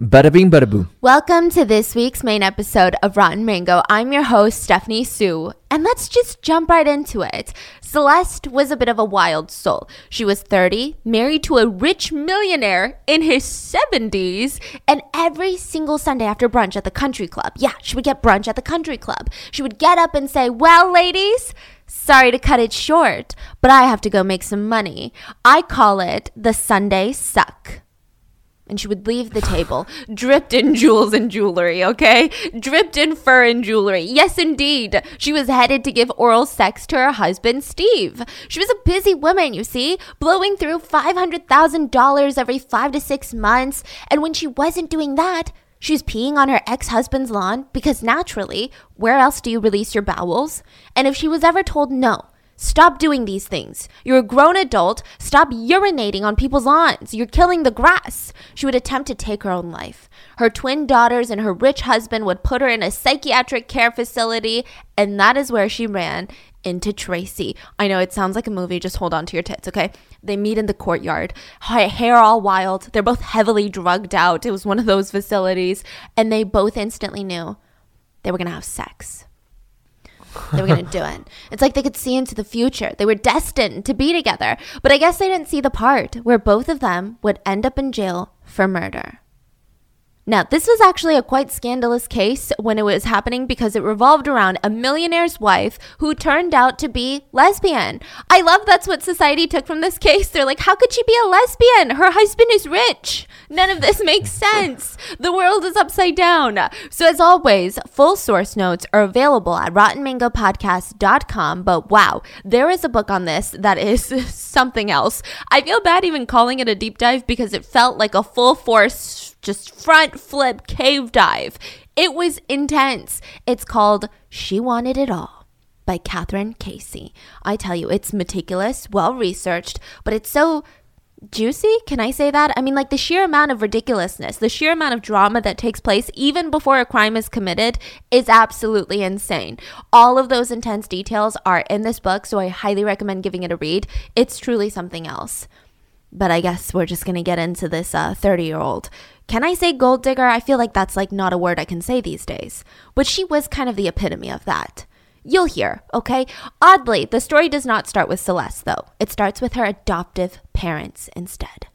Bada bing, bada boo. Welcome to this week's main episode of Rotten Mango. I'm your host, Stephanie Sue, and let's just jump right into it. Celeste was a bit of a wild soul. She was 30, married to a rich millionaire in his 70s, and every single Sunday after brunch at the country club, she would get brunch at the country club. She would get up and say, "Well, ladies, sorry to cut it short, but I have to go make some money." I call it the Sunday suck. And she would leave the table, dripped in jewels and jewelry, okay? Dripped in fur and jewelry. Yes, indeed. She was headed to give oral sex to her husband, Steve. She was a busy woman, you see, blowing through $500,000 every 5 to 6 months. And when she wasn't doing that, she was peeing on her ex-husband's lawn because naturally, where else do you release your bowels? And if she was ever told no, stop doing these things. You're a grown adult. Stop urinating on people's lawns. You're killing the grass. She would attempt to take her own life. Her twin daughters and her rich husband would put her in a psychiatric care facility, and that is where she ran into Tracy. I know it sounds like a movie. Just hold on to your tits, okay? They meet in the courtyard, hair all wild. They're both heavily drugged out. It was one of those facilities, and they both instantly knew they were going to have sex. They were going to do it. It's like they could see into the future. They were destined to be together. But I guess they didn't see the part where both of them would end up in jail for murder. Now, this was actually a quite scandalous case when it was happening because it revolved around a millionaire's wife who turned out to be lesbian. I love that's what society took from this case. They're like, how could she be a lesbian? Her husband is rich. None of this makes sense. The world is upside down. So as always, full source notes are available at rottenmangopodcast.com. But wow, there is a book on this that is something else. I feel bad even calling it a deep dive because it felt like a full force just front flip cave dive. It was intense. It's called She Wanted It All by Catherine Casey. I tell you, it's meticulous, well-researched, but it's so juicy. Can I say that? I mean, like the sheer amount of ridiculousness, the sheer amount of drama that takes place even before a crime is committed is absolutely insane. All of those intense details are in this book, so I highly recommend giving it a read. It's truly something else. But I guess we're just going to get into this 30-year-old. Can I say gold digger? I feel like that's like not a word I can say these days. But she was kind of the epitome of that. You'll hear, okay? Oddly, the story does not start with Celeste, though. It starts with her adoptive parents instead.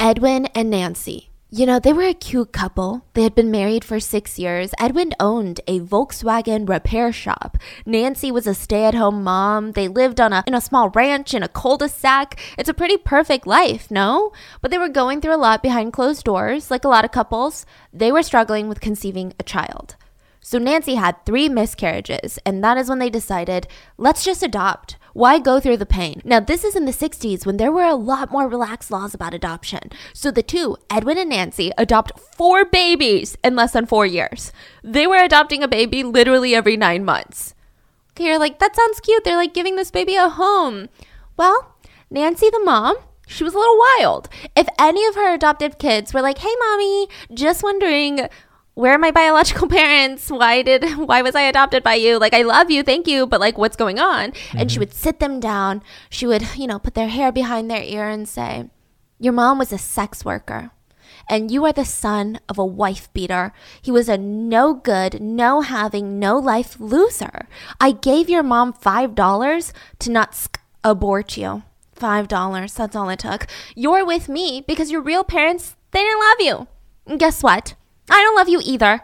Edwin and Nancy. You know, they were a cute couple. They had been married for 6 years. Edwin owned a Volkswagen repair shop. Nancy was a stay-at-home mom. They lived on in a small ranch in a cul-de-sac. It's a pretty perfect life, no? But they were going through a lot behind closed doors, like a lot of couples. They were struggling with conceiving a child. So Nancy had 3 miscarriages, and that is when they decided, let's just adopt. Why go through the pain? Now, this is in the 60s when there were a lot more relaxed laws about adoption. So the two, Edwin and Nancy, adopt 4 babies in less than 4 years. They were adopting a baby literally every 9 months. Okay, you're like, that sounds cute. They're like giving this baby a home. Well, Nancy, the mom, she was a little wild. If any of her adoptive kids were like, hey, mommy, just wondering, where are my biological parents? Why was I adopted by you? Like, I love you. Thank you. But like, what's going on? Mm-hmm. And she would sit them down. She would, put their hair behind their ear and say, your mom was a sex worker and you are the son of a wife beater. He was a no good, no having, no life loser. I gave your mom $5 to not abort you. $5. That's all it took. You're with me because your real parents, they didn't love you. And guess what? I don't love you either.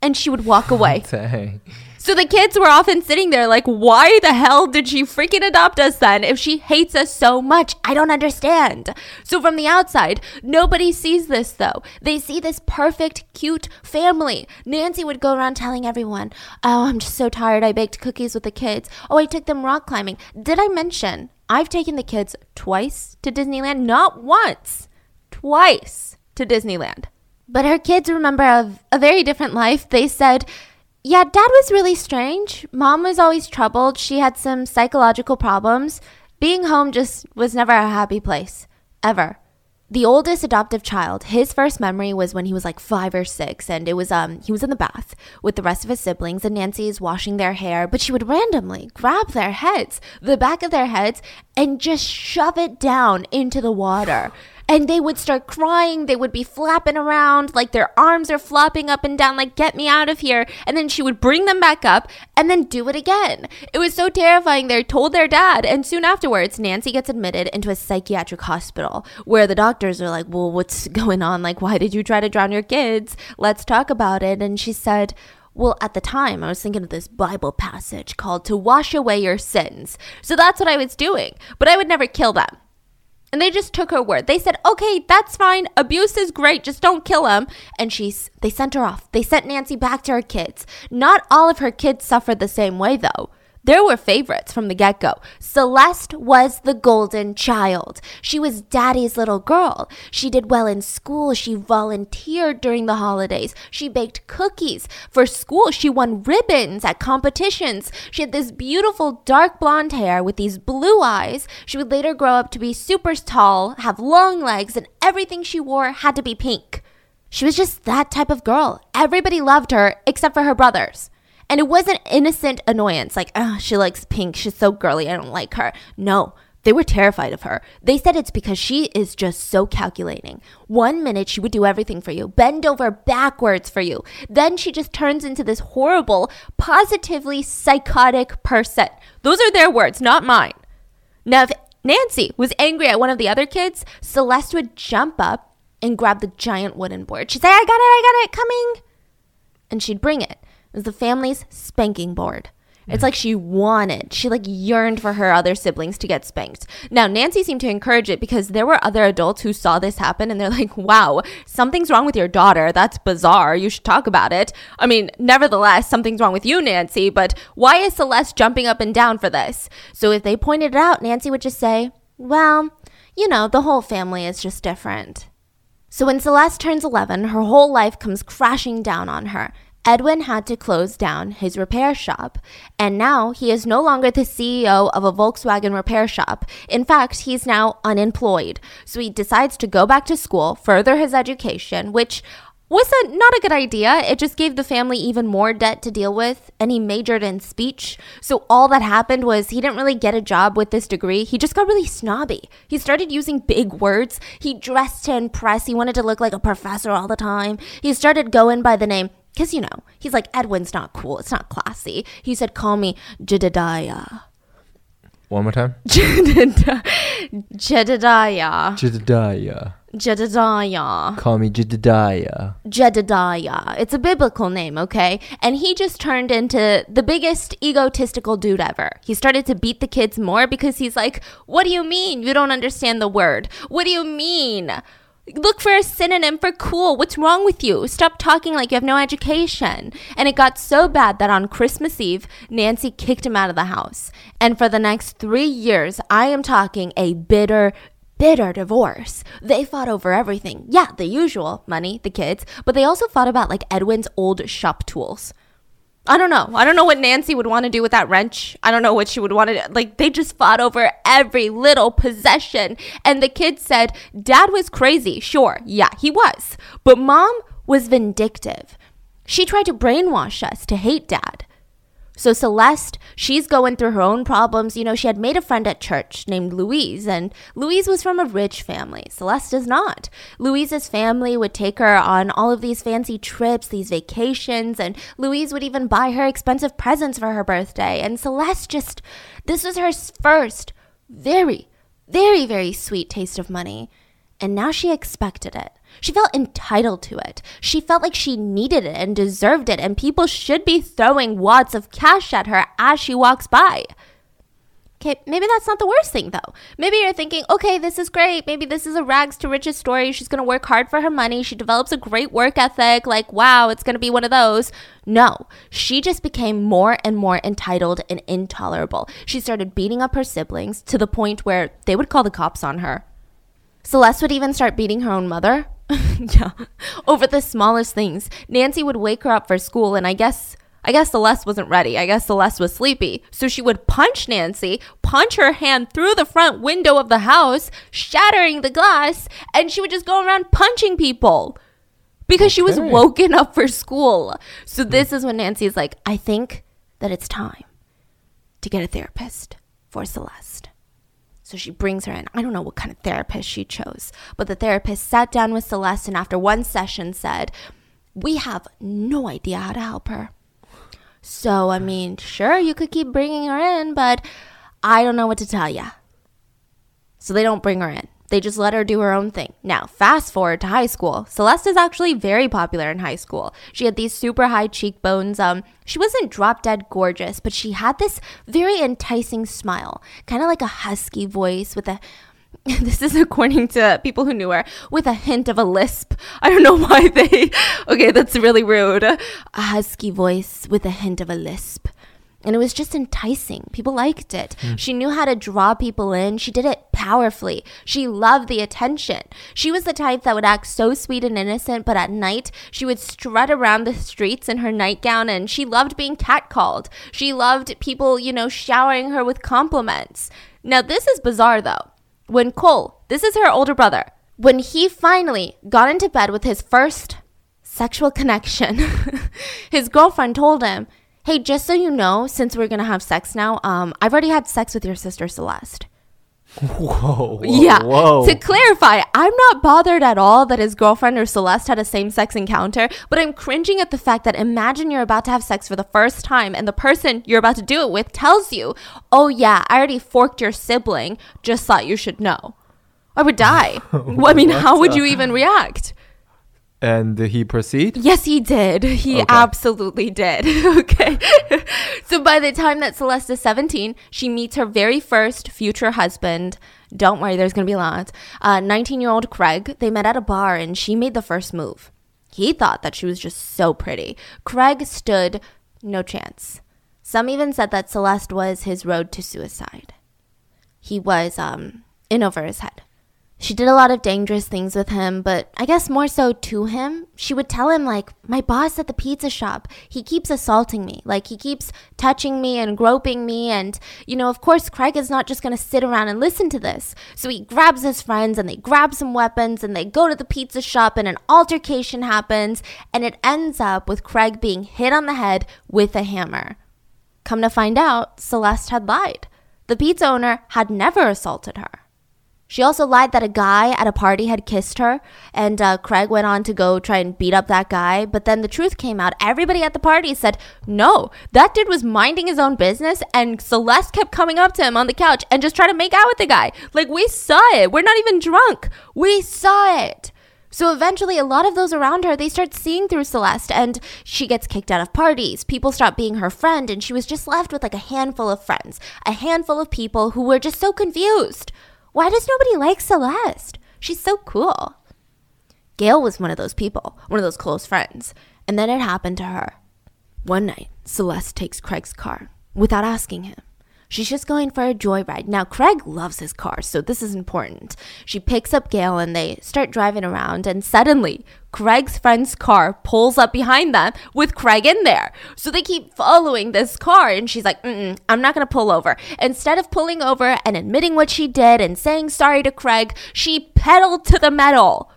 And she would walk away. Dang. So the kids were often sitting there like, why the hell did she freaking adopt us then if she hates us so much? I don't understand. So from the outside, nobody sees this though. They see this perfect, cute family. Nancy would go around telling everyone, oh, I'm just so tired. I baked cookies with the kids. Oh, I took them rock climbing. Did I mention I've taken the kids twice to Disneyland? Not once, twice to Disneyland. But her kids remember a very different life. They said, yeah, Dad was really strange. Mom was always troubled. She had some psychological problems. Being home just was never a happy place, ever. The oldest adoptive child, his first memory was when he was like 5 or 6, and it was he was in the bath with the rest of his siblings, and Nancy's washing their hair, but she would randomly grab their heads, the back of their heads, and just shove it down into the water. And they would start crying. They would be flapping around like their arms are flopping up and down like, get me out of here. And then she would bring them back up and then do it again. It was so terrifying. They told their dad. And soon afterwards, Nancy gets admitted into a psychiatric hospital where the doctors are like, well, what's going on? Like, why did you try to drown your kids? Let's talk about it. And she said, well, at the time, I was thinking of this Bible passage called to wash away your sins. So that's what I was doing. But I would never kill them. And they just took her word. They said, okay, that's fine. Abuse is great. Just don't kill him. And they sent her off. They sent Nancy back to her kids. Not all of her kids suffered the same way, though. There were favorites from the get-go. Celeste was the golden child. She was Daddy's little girl. She did well in school. She volunteered during the holidays. She baked cookies for school. She won ribbons at competitions. She had this beautiful dark blonde hair with these blue eyes. She would later grow up to be super tall, have long legs, and everything she wore had to be pink. She was just that type of girl. Everybody loved her except for her brothers. And it wasn't innocent annoyance, like, oh, she likes pink, she's so girly, I don't like her. No, they were terrified of her. They said it's because she is just so calculating. One minute she would do everything for you, bend over backwards for you. Then she just turns into this horrible, positively psychotic person. Those are their words, not mine. Now, if Nancy was angry at one of the other kids, Celeste would jump up and grab the giant wooden board. She'd say, I got it, coming. And she'd bring it. It was the family's spanking board. It's like she yearned for her other siblings to get spanked. Now, Nancy seemed to encourage it because there were other adults who saw this happen and they're like, wow, something's wrong with your daughter. That's bizarre. You should talk about it. I mean, nevertheless, something's wrong with you, Nancy, but why is Celeste jumping up and down for this? So if they pointed it out, Nancy would just say, well, the whole family is just different. So when Celeste turns 11, her whole life comes crashing down on her. Edwin had to close down his repair shop, and now he is no longer the CEO of a Volkswagen repair shop. In fact, he's now unemployed. So he decides to go back to school, further his education, which was not a good idea. It just gave the family even more debt to deal with, and he majored in speech. So all that happened was he didn't really get a job with this degree. He just got really snobby. He started using big words. He dressed to impress. He wanted to look like a professor all the time. He started going by the name. Because, he's like, Edwin's not cool. It's not classy. He said, call me Jedediah. One more time. Jedediah. Call me Jedediah. It's a biblical name, okay? And he just turned into the biggest egotistical dude ever. He started to beat the kids more because he's like, what do you mean? You don't understand the word. What do you mean? Look for a synonym for cool. What's wrong with you? Stop talking like you have no education. And it got so bad that on Christmas Eve, Nancy kicked him out of the house. And for the next 3 years, I am talking a bitter, bitter divorce. They fought over everything. Yeah, the usual, money, the kids, but they also fought about like Edwin's old shop tools. I don't know what Nancy would want to do with that wrench. I don't know what she would want to do. Like, they just fought over every little possession. And the kids said, Dad was crazy. Sure. Yeah, he was. But Mom was vindictive. She tried to brainwash us to hate Dad. So Celeste, she's going through her own problems. She had made a friend at church named Louise, and Louise was from a rich family. Celeste is not. Louise's family would take her on all of these fancy trips, these vacations, and Louise would even buy her expensive presents for her birthday. And Celeste this was her first very, very, very sweet taste of money. And now she expected it. She felt entitled to it. She felt like she needed it and deserved it, and people should be throwing wads of cash at her as she walks by. Okay, maybe that's not the worst thing, though. Maybe you're thinking, okay, this is great. Maybe this is a rags to riches story. She's going to work hard for her money. She develops a great work ethic. Like, wow, it's going to be one of those. No, she just became more and more entitled and intolerable. She started beating up her siblings to the point where they would call the cops on her. Celeste would even start beating her own mother. Yeah, over the smallest things. Nancy would wake her up for school, and I guess Celeste wasn't ready. I guess Celeste was sleepy. So she would punch Nancy, punch her hand through the front window of the house, shattering the glass, and she would just go around punching people because she was woken up for school. So this is when Nancy is like, I think that it's time to get a therapist for Celeste. So she brings her in. I don't know what kind of therapist she chose, but the therapist sat down with Celeste and after one session said, we have no idea how to help her. So, I mean, sure, you could keep bringing her in, but I don't know what to tell you. So they don't bring her in. They just let her do her own thing. Now, fast forward to high school. Celeste is actually very popular in high school. She had these super high cheekbones. She wasn't drop dead gorgeous, but she had this very enticing smile, kind of like a husky voice with a, this is according to people who knew her, with a hint of a lisp. I don't know why they, okay, that's really rude. A husky voice with a hint of a lisp. And it was just enticing. People liked it. She knew how to draw people in. She did it powerfully. She loved the attention. She was the type that would act so sweet and innocent, but at night, she would strut around the streets in her nightgown, and she loved being catcalled. She loved people, you know, showering her with compliments. Now, this is bizarre, though. When Cole, this is her older brother, when he finally got into bed with his first sexual connection, his girlfriend told him, hey, just so you know, since we're going to have sex now, I've already had sex with your sister, Celeste. Whoa. Yeah. Whoa. To clarify, I'm not bothered at all that his girlfriend or Celeste had a same-sex encounter, but I'm cringing at the fact that imagine you're about to have sex for the first time and the person you're about to do it with tells you, oh, yeah, I already forked your sibling. Just thought you should know. I would die. I mean, how would you even react? And did he proceed? Yes, he did. He absolutely did. Okay. So by the time that Celeste is 17, she meets her very first future husband. Don't worry, there's going to be lots. 19-year-old Craig. They met at a bar and she made the first move. He thought that she was just so pretty. Craig stood no chance. Some even said that Celeste was his road to suicide. He was in over his head. She did a lot of dangerous things with him, but I guess more so to him. She would tell him, like, my boss at the pizza shop, he keeps assaulting me. Like, he keeps touching me and groping me. And, you know, of course, Craig is not just going to sit around and listen to this. So he grabs his friends and they grab some weapons and they go to the pizza shop and an altercation happens. And it ends up with Craig being hit on the head with a hammer. Come to find out, Celeste had lied. The pizza owner had never assaulted her. She also lied that a guy at a party had kissed her, and Craig went on to go try and beat up that guy. But then the truth came out. Everybody at the party said, no, that dude was minding his own business, and Celeste kept coming up to him on the couch and just trying to make out with the guy. Like, we saw it. We're not even drunk. We saw it. So eventually, a lot of those around her, they start seeing through Celeste, and she gets kicked out of parties. People stop being her friend, and she was just left with like a handful of friends, a handful of people who were just so confused. Why does nobody like Celeste? She's so cool. Gail was one of those people, one of those close friends. And then it happened to her. One night, Celeste takes Craig's car without asking him. She's just going for a joyride. Now, Craig loves his car, so this is important. She picks up Gail and they start driving around. And suddenly, Craig's friend's car pulls up behind them with Craig in there. So they keep following this car and she's like, I'm not going to pull over. Instead of pulling over and admitting what she did and saying sorry to Craig, she pedaled to the metal.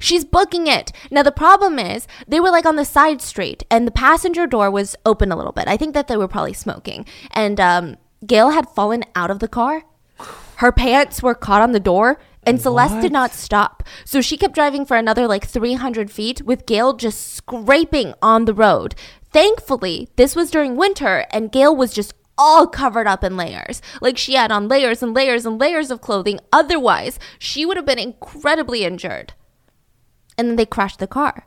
She's booking it. Now, the problem is they were like on the side street and the passenger door was open a little bit. I think that they were probably smoking. And Gail had fallen out of the car. Her pants were caught on the door. And Celeste did not stop. So she kept driving for another like 300 feet with Gail just scraping on the road. Thankfully, this was during winter and Gail was just all covered up in layers. Like, she had on layers and layers and layers of clothing. Otherwise, she would have been incredibly injured. And then they crashed the car.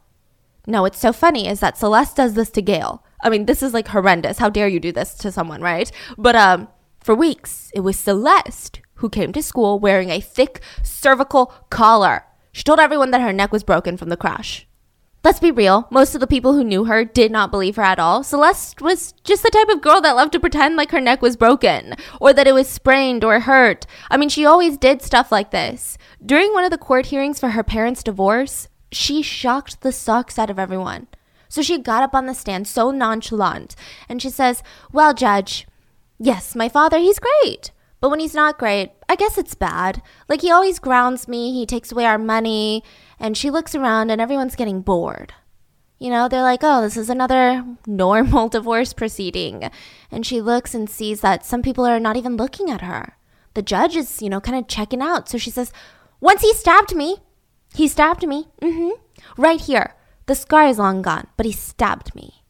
Now, what's so funny is that Celeste does this to Gail. I mean, this is like horrendous. How dare you do this to someone, right? But for weeks, it was Celeste who came to school wearing a thick cervical collar. She told everyone that her neck was broken from the crash. Let's be real. Most of the people who knew her did not believe her at all. Celeste was just the type of girl that loved to pretend like her neck was broken or that it was sprained or hurt. I mean, she always did stuff like this. During one of the court hearings for her parents' divorce, she shocked the socks out of everyone. So she got up on the stand so nonchalant and she says, "Well, Judge, yes, my father, he's great. But when he's not great, I guess it's bad. Like, he always grounds me. He takes away our money." And she looks around and everyone's getting bored. You know, they're like, oh, this is another normal divorce proceeding. And she looks and sees that some people are not even looking at her. The judge is, you know, kind of checking out. So she says, "Once he stabbed me. He stabbed me. Right here. The scar is long gone, but he stabbed me."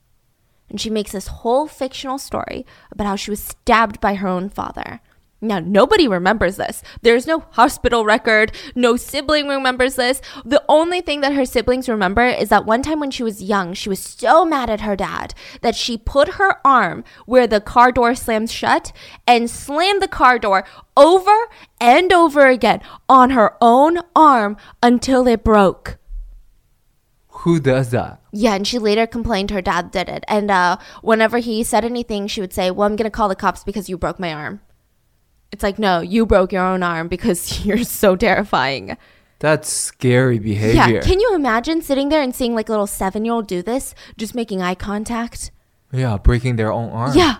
And she makes this whole fictional story about how she was stabbed by her own father. Now, nobody remembers this. There's no hospital record. No sibling remembers this. The only thing that her siblings remember is that one time when she was young, she was so mad at her dad that she put her arm where the car door slams shut and slammed the car door over and over again on her own arm until it broke. Who does that? Yeah, and she later complained her dad did it. And whenever he said anything, she would say, "Well, I'm going to call the cops because you broke my arm." It's like, no, you broke your own arm because you're so terrifying. That's scary behavior. Yeah, can you imagine sitting there and seeing like a little 7-year-old do this? Just making eye contact? Yeah, breaking their own arm. Yeah.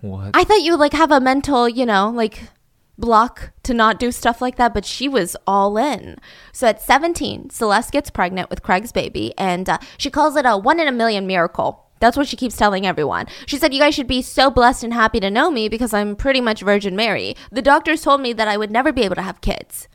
What? I thought you would like have a mental, you know, like block to not do stuff like that, but she was all in. So at 17, Celeste gets pregnant with Craig's baby, and she calls it a 1-in-a-million miracle. That's what she keeps telling everyone. She said, "You guys should be so blessed and happy to know me because I'm pretty much Virgin Mary. The doctors told me that I would never be able to have kids.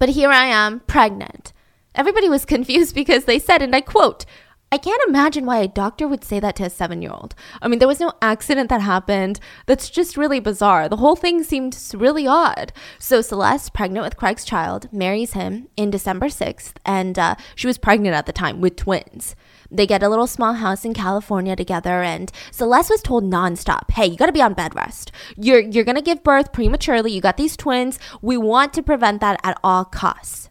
But here I am, pregnant." Everybody was confused because they said, and I quote, "I can't imagine why a doctor would say that to a 7-year-old. I mean, there was no accident that happened. That's just really bizarre. The whole thing seemed really odd." So Celeste, pregnant with Craig's child, marries him in December 6th. And she was pregnant at the time with twins. They get a little small house in California together, and Celeste was told nonstop, "Hey, you got to be on bed rest. You're going to give birth prematurely. You got these twins. We want to prevent that at all costs."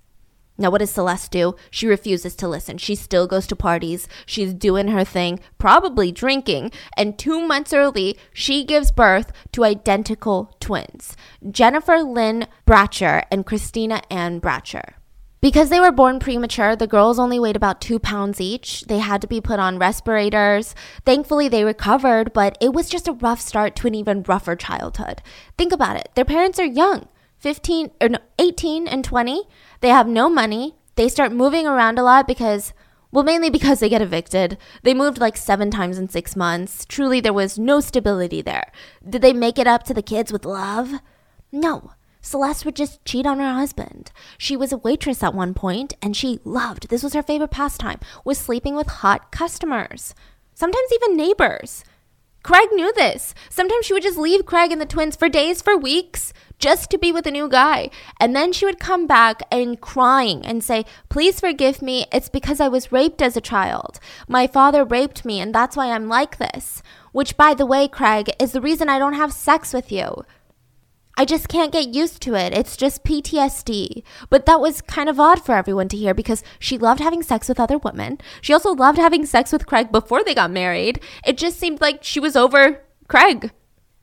Now, what does Celeste do? She refuses to listen. She still goes to parties. She's doing her thing, probably drinking. And 2 months early, she gives birth to identical twins, Jennifer Lynn Bratcher and Christina Ann Bratcher. Because they were born premature, the girls only weighed about 2 pounds each. They had to be put on respirators. Thankfully, they recovered, but it was just a rough start to an even rougher childhood. Think about it. Their parents are young, 18 and 20. They have no money. They start moving around a lot because, well, mainly because they get evicted. They moved like 7 times in 6 months. Truly, there was no stability there. Did they make it up to the kids with love? No. Celeste would just cheat on her husband. She was a waitress at one point, and she loved, this was her favorite pastime, was sleeping with hot customers, sometimes even neighbors. Craig knew this. Sometimes she would just leave Craig and the twins for days, for weeks, just to be with a new guy. And then she would come back and crying and say, "Please forgive me. It's because I was raped as a child. My father raped me, and that's why I'm like this. Which, by the way, Craig, is the reason I don't have sex with you. I just can't get used to it. It's just PTSD." But that was kind of odd for everyone to hear because she loved having sex with other women. She also loved having sex with Craig before they got married. It just seemed like she was over Craig.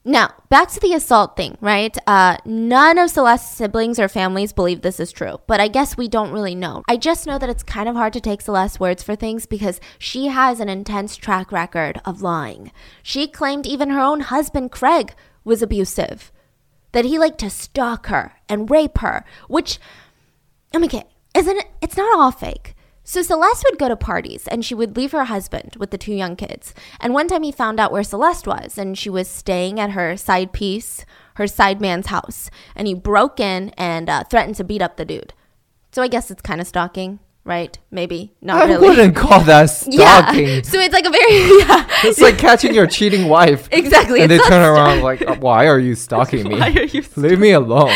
Now, back to the assault thing, right? None of Celeste's siblings or families believe this is true, but I guess we don't really know. I just know that it's kind of hard to take Celeste's words for things because she has an intense track record of lying. She claimed even her own husband, Craig, was abusive. That he liked to stalk her and rape her, which, it's not all fake. So Celeste would go to parties and she would leave her husband with the 2 young kids. And one time he found out where Celeste was and she was staying at her side piece, her side man's house. And he broke in and threatened to beat up the dude. So I guess it's kind of stalking. right? Maybe not. I wouldn't call that stalking. Yeah. So it's like a very It's like catching your cheating wife. Exactly. And they turn around like, "Why are you stalking me? Why are you stalking? Leave me alone."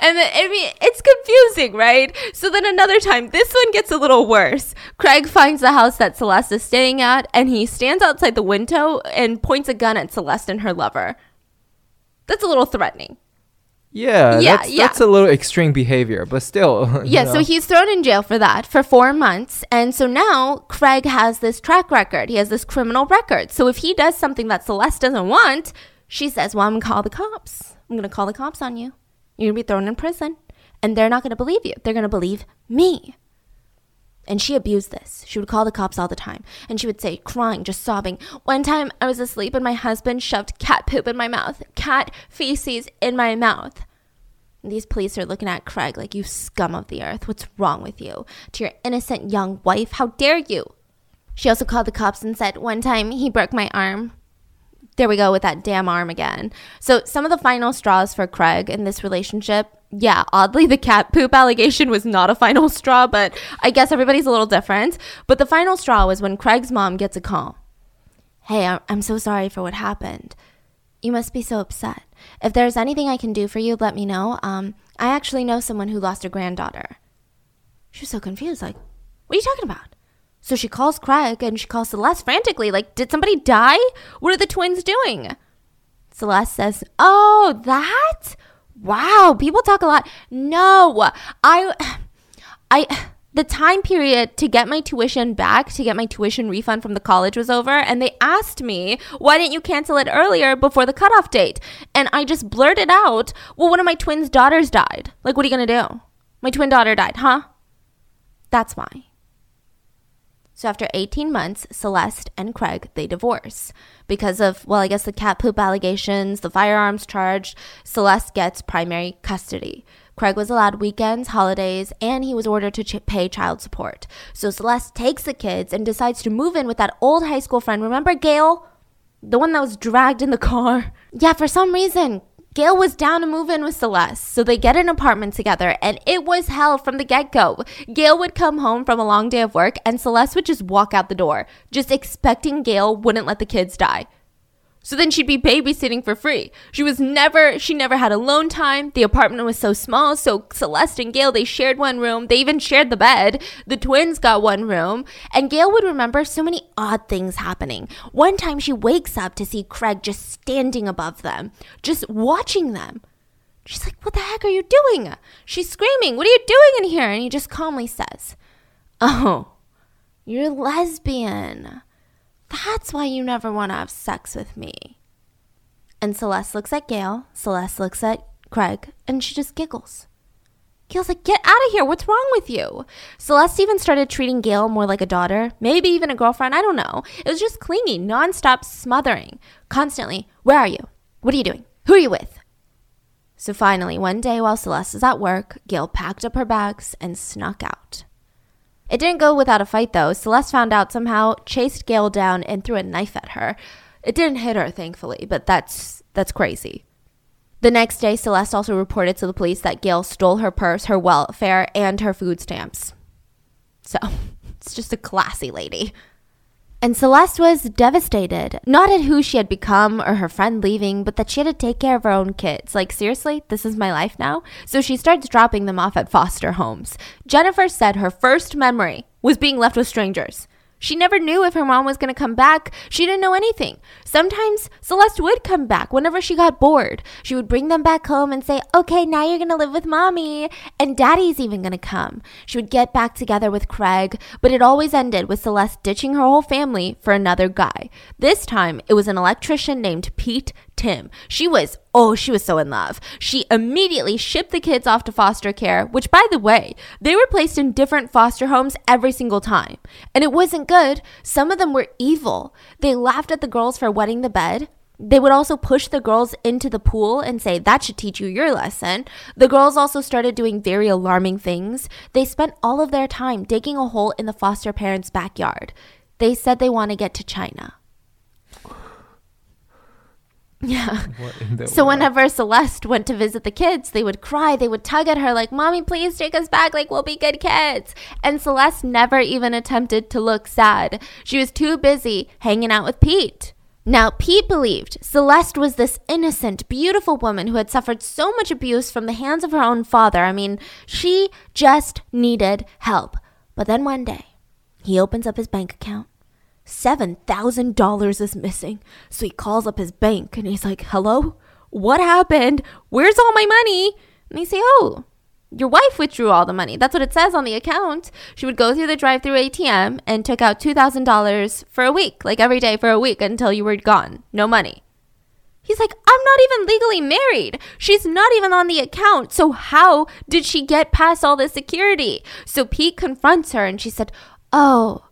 And then, I mean, it's confusing, right? So then another time, this one gets a little worse. Craig finds the house that Celeste is staying at, and he stands outside the window and points a gun at Celeste and her lover. That's a little threatening. Yeah, that's a little extreme behavior, but still. So he's thrown in jail for that for 4 months. And so now Craig has this track record. He has this criminal record. So if he does something that Celeste doesn't want, she says, well, I'm going to call the cops. I'm going to call the cops on you. You're going to be thrown in prison. And they're not going to believe you. They're going to believe me. And she abused this. She would call the cops all the time. And she would say, crying, just sobbing, one time I was asleep and my husband shoved cat poop in my mouth. Cat feces in my mouth. And these police are looking at Craig like, you scum of the earth. What's wrong with you? To your innocent young wife, how dare you? She also called the cops and said, one time he broke my arm. There we go with that damn arm again. So some of the final straws for Craig in this relationship. Yeah, oddly, the cat poop allegation was not a final straw, but I guess everybody's a little different. But the final straw was when Craig's mom gets a call. Hey, I'm so sorry for what happened. You must be so upset. If there's anything I can do for you, let me know. I actually know someone who lost her granddaughter. She was so confused, like, what are you talking about? So she calls Craig and she calls Celeste frantically, like, did somebody die? What are the twins doing? Celeste says, oh, that? Wow, people talk a lot. No, the time period to get my tuition back, to get my tuition refund from the college was over, and they asked me, why didn't you cancel it earlier before the cutoff date? And I just blurted out, well, one of my twin's daughters died. Like, what are you going to do? My twin daughter died, huh? That's why. So after 18 months, Celeste and Craig, they divorce because of, well, I guess the cat poop allegations, the firearms charge. Celeste gets primary custody. Craig was allowed weekends, holidays, and he was ordered to pay child support. So Celeste takes the kids and decides to move in with that old high school friend. Remember Gail? The one that was dragged in the car? Yeah, for some reason, Gail was down to move in with Celeste, so they get an apartment together, and it was hell from the get-go. Gail would come home from a long day of work, and Celeste would just walk out the door, just expecting Gail wouldn't let the kids die. So then she'd be babysitting for free. She never had alone time. The apartment was so small, so Celeste and Gail, they shared one room. They even shared the bed. The twins got one room. And Gail would remember so many odd things happening. One time she wakes up to see Craig just standing above them, just watching them. She's like, what the heck are you doing? She's screaming, what are you doing in here? And he just calmly says, oh, you're a lesbian. That's why you never want to have sex with me. And Celeste looks at Gail. Celeste looks at Craig. And she just giggles. Gail's like, get out of here. What's wrong with you? Celeste even started treating Gail more like a daughter. Maybe even a girlfriend. I don't know. It was just clingy, nonstop smothering. Constantly, where are you? What are you doing? Who are you with? So finally, one day while Celeste is at work, Gail packed up her bags and snuck out. It didn't go without a fight, though. Celeste found out somehow, chased Gail down, and threw a knife at her. It didn't hit her, thankfully, but that's crazy. The next day, Celeste also reported to the police that Gail stole her purse, her welfare, and her food stamps. So, it's just a classy lady. And Celeste was devastated, not at who she had become or her friend leaving, but that she had to take care of her own kids. Like, seriously, this is my life now? So she starts dropping them off at foster homes. Jennifer said her first memory was being left with strangers. She never knew if her mom was going to come back. She didn't know anything. Sometimes Celeste would come back whenever she got bored. She would bring them back home and say, okay, now you're going to live with mommy and daddy's even going to come. She would get back together with Craig, but it always ended with Celeste ditching her whole family for another guy. This time it was an electrician named Pete Tim. She was so in love. She immediately shipped the kids off to foster care, which, by the way, they were placed in different foster homes every single time. And it wasn't good. Some of them were evil. They laughed at the girls for wetting the bed. They would also push the girls into the pool and say, that should teach you your lesson. The girls also started doing very alarming things. They spent all of their time digging a hole in the foster parents' backyard. They said they want to get to China. Yeah. So whenever Celeste went to visit the kids, they would cry. They would tug at her like, Mommy, please take us back. Like, we'll be good kids. And Celeste never even attempted to look sad. She was too busy hanging out with Pete. Now, Pete believed Celeste was this innocent, beautiful woman who had suffered so much abuse from the hands of her own father. I mean, she just needed help. But then one day, he opens up his bank account. $7,000 is missing. So he calls up his bank and he's like, hello, what happened? Where's all my money? And they say, oh, your wife withdrew all the money. That's what it says on the account. She would go through the drive-through ATM and took out $2,000 for a week, like every day for a week until you were gone. No money. He's like, I'm not even legally married. She's not even on the account. So how did she get past all the security? So Pete confronts her and she said, oh,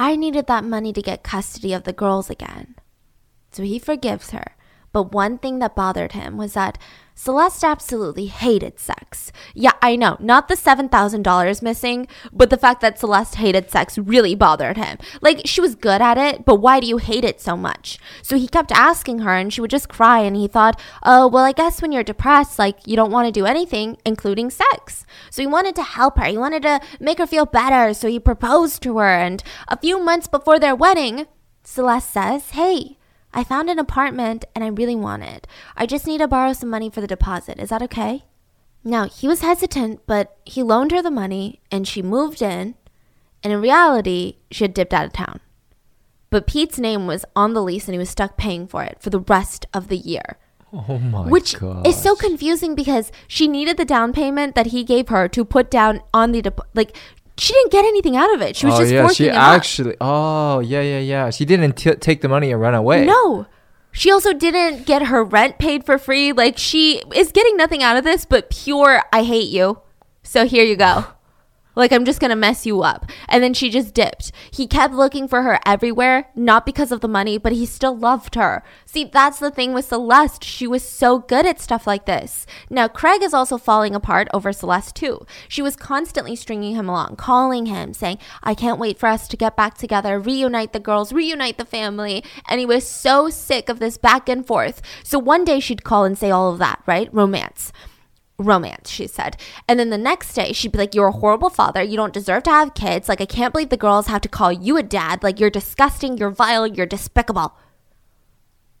I needed that money to get custody of the girls again. So he forgives her. But one thing that bothered him was that Celeste absolutely hated sex. Yeah, I know, not the $7,000 missing, but the fact that Celeste hated sex really bothered him. Like, she was good at it, but why do you hate it so much? So he kept asking her and she would just cry and he thought, oh, well, I guess when you're depressed, like, you don't want to do anything, including sex. So he wanted to help her. He wanted to make her feel better. So he proposed to her. And a few months before their wedding, Celeste says, hey, I found an apartment and I really want it. I just need to borrow some money for the deposit. Is that okay? Now, he was hesitant, but he loaned her the money and she moved in. And in reality, she had dipped out of town. But Pete's name was on the lease and he was stuck paying for it for the rest of the year. Oh my God. Which is so confusing because she needed the down payment that he gave her to put down on the she didn't get anything out of it. She was forcing it She didn't take the money and run away. No. She also didn't get her rent paid for free. Like, she is getting nothing out of this but pure, I hate you. So here you go. Like, I'm just going to mess you up. And then she just dipped. He kept looking for her everywhere, not because of the money, but he still loved her. See, that's the thing with Celeste. She was so good at stuff like this. Now, Craig is also falling apart over Celeste, too. She was constantly stringing him along, calling him, saying, I can't wait for us to get back together, reunite the girls, reunite the family. And he was so sick of this back and forth. So one day she'd call and say all of that, right? Romance, she said. And then the next day, she'd be like, you're a horrible father. You don't deserve to have kids. Like, I can't believe the girls have to call you a dad. Like, you're disgusting. You're vile. You're despicable.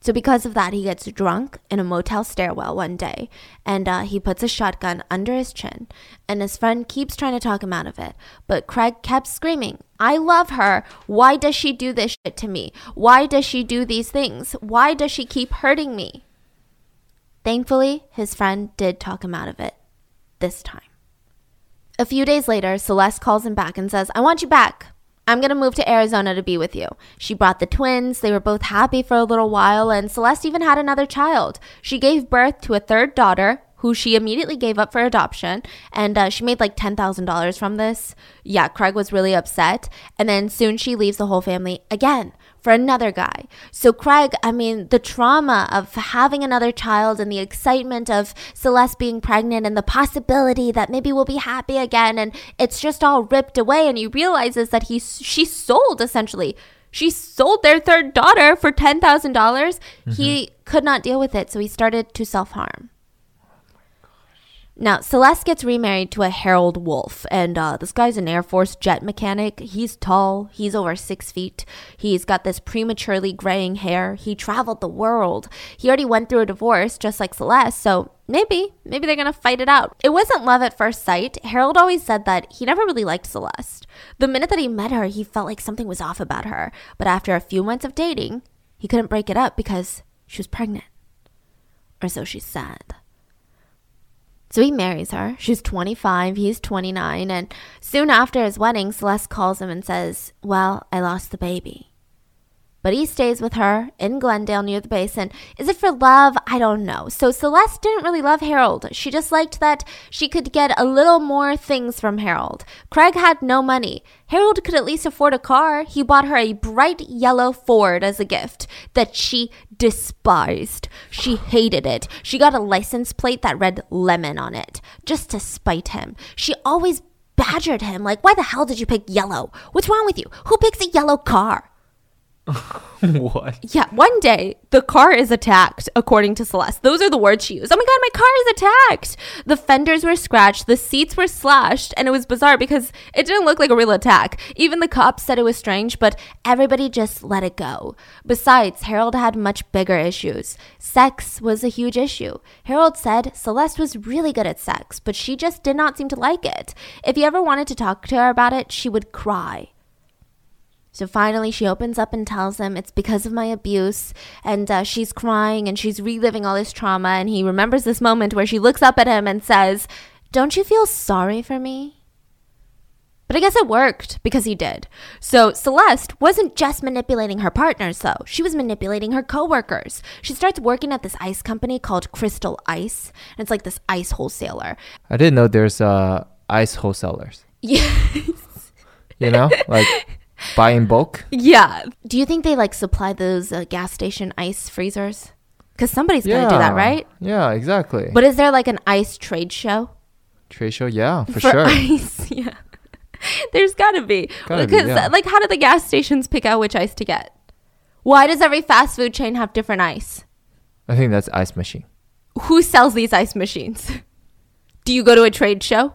So because of that, he gets drunk in a motel stairwell one day. And he puts a shotgun under his chin. And his friend keeps trying to talk him out of it. But Craig kept screaming, I love her. Why does she do this shit to me? Why does she do these things? Why does she keep hurting me? Thankfully, his friend did talk him out of it this time. A few days later, Celeste calls him back and says, I want you back. I'm going to move to Arizona to be with you. She brought the twins. They were both happy for a little while, and Celeste even had another child. She gave birth to a third daughter, who she immediately gave up for adoption, and she made like $10,000 from this. Yeah, Craig was really upset, and then soon she leaves the whole family again for another guy. So Craig, I mean, the trauma of having another child and the excitement of Celeste being pregnant and the possibility that maybe we'll be happy again, and it's just all ripped away, and he realizes that she sold, essentially. She sold their third daughter for $10,000. Mm-hmm. He could not deal with it, so he started to self-harm. Now, Celeste gets remarried to a Harold Wolf, and this guy's an Air Force jet mechanic. He's tall. He's over 6 feet. He's got this prematurely graying hair. He traveled the world. He already went through a divorce, just like Celeste, so maybe they're going to fight it out. It wasn't love at first sight. Harold always said that he never really liked Celeste. The minute that he met her, he felt like something was off about her. But after a few months of dating, he couldn't break it up because she was pregnant. Or so she said. So he marries her. She's 25, he's 29, and soon after his wedding, Celeste calls him and says, well, I lost the baby. But he stays with her in Glendale near the basin. Is it for love? I don't know. So Celeste didn't really love Harold. She just liked that she could get a little more things from Harold. Craig had no money. Harold could at least afford a car. He bought her a bright yellow Ford as a gift that she despised. She hated it. She got a license plate that read lemon on it just to spite him. She always badgered him like, why the hell did you pick yellow? What's wrong with you? Who picks a yellow car? What? Yeah, one day the car is attacked, according to Celeste. Those are the words she used. Oh my god, my car is attacked. The fenders were scratched, the seats were slashed, and it was bizarre because it didn't look like a real attack. Even the cops said it was strange, but everybody just let it go. Besides, Harold had much bigger issues. Sex was a huge issue. Harold said Celeste was really good at sex, but she just did not seem to like it. If you ever wanted to talk to her about it, she would cry. So finally, she opens up and tells him it's because of my abuse, and she's crying and she's reliving all this trauma, and he remembers this moment where she looks up at him and says, "Don't you feel sorry for me?" But I guess it worked because he did. So Celeste wasn't just manipulating her partners, though. She was manipulating her coworkers. She starts working at this ice company called Crystal Ice, and it's like this ice wholesaler. I didn't know there's ice wholesalers. Yes. You know, like... Buy in bulk? Yeah. Do you think they like supply those gas station ice freezers? Because somebody's going to do that, right? Yeah, exactly. But is there like an ice trade show? Trade show? Yeah, for sure. Ice, yeah. There's got to be. Because how do the gas stations pick out which ice to get? Why does every fast food chain have different ice? I think that's ice machine. Who sells these ice machines? Do you go to a trade show?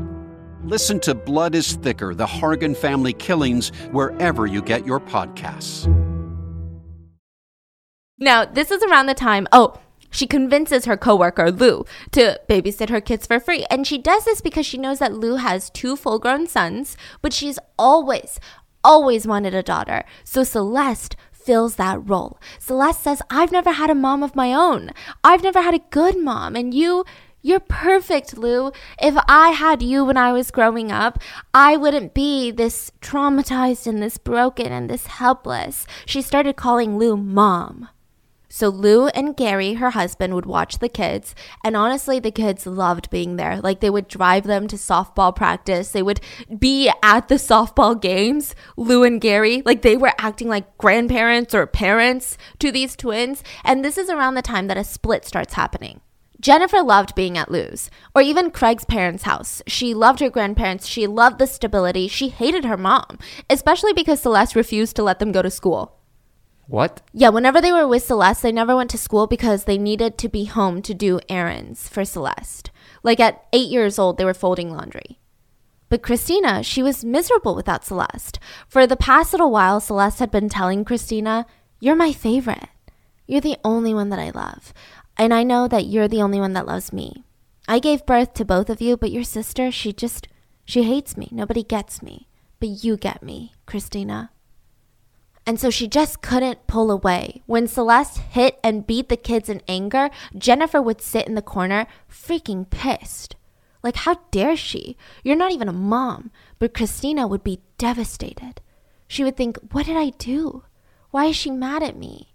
Listen to Blood is Thicker, the Hargan Family Killings, wherever you get your podcasts. Now, this is around the time... Oh, she convinces her coworker, Lou, to babysit her kids for free. And she does this because she knows that Lou has 2 full-grown sons, but she's always wanted a daughter. So Celeste... fills that role. Celeste says, I've never had a mom of my own. I've never had a good mom. And you're perfect, Lou. If I had you when I was growing up, I wouldn't be this traumatized and this broken and this helpless. She started calling Lou mom. So Lou and Gary, her husband, would watch the kids. And honestly, the kids loved being there. Like, they would drive them to softball practice. They would be at the softball games, Lou and Gary. Like, they were acting like grandparents or parents to these twins. And this is around the time that a split starts happening. Jennifer loved being at Lou's, or even Craig's parents' house. She loved her grandparents. She loved the stability. She hated her mom, especially because Celeste refused to let them go to school. What? Yeah, whenever they were with Celeste, they never went to school because they needed to be home to do errands for Celeste. Like at 8 years old, they were folding laundry. But Christina, she was miserable without Celeste. For the past little while, Celeste had been telling Christina, you're my favorite. You're the only one that I love. And I know that you're the only one that loves me. I gave birth to both of you, but your sister, she hates me. Nobody gets me. But you get me, Christina. And so she just couldn't pull away. When Celeste hit and beat the kids in anger, Jennifer would sit in the corner freaking pissed. Like, how dare she? You're not even a mom. But Christina would be devastated. She would think, what did I do? Why is she mad at me?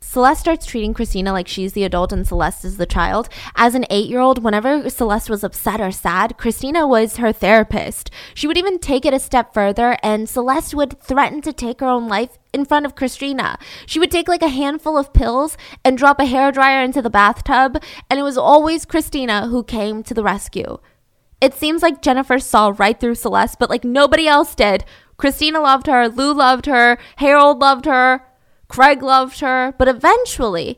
Celeste starts treating Christina like she's the adult and Celeste is the child. As an 8-year-old, whenever Celeste was upset or sad, Christina was her therapist. She would even take it a step further, and Celeste would threaten to take her own life in front of Christina. She would take like a handful of pills and drop a hairdryer into the bathtub, and it was always Christina who came to the rescue. It seems like Jennifer saw right through Celeste, but like nobody else did. Christina loved her, Lou loved her, Harold loved her. Craig loved her, but eventually,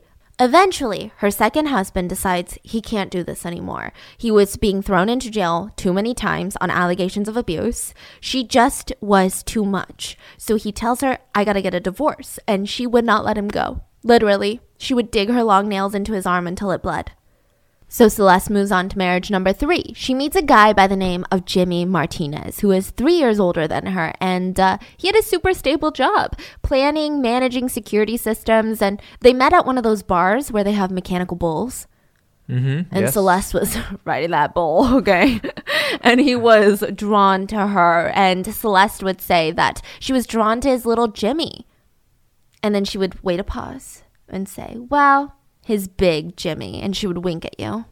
her second husband decides he can't do this anymore. He was being thrown into jail too many times on allegations of abuse. She just was too much. So he tells her, I gotta get a divorce, and she would not let him go. Literally, she would dig her long nails into his arm until it bled. So Celeste moves on to marriage number 3. She meets a guy by the name of Jimmy Martinez, who is 3 years older than her, and he had a super stable job, planning, managing security systems, and they met at one of those bars where they have mechanical bulls. Mm-hmm, and yes. Celeste was riding that bull, okay? And he was drawn to her, and Celeste would say that she was drawn to his little Jimmy. And then she would wait a pause and say, well... his big Jimmy, and she would wink at you.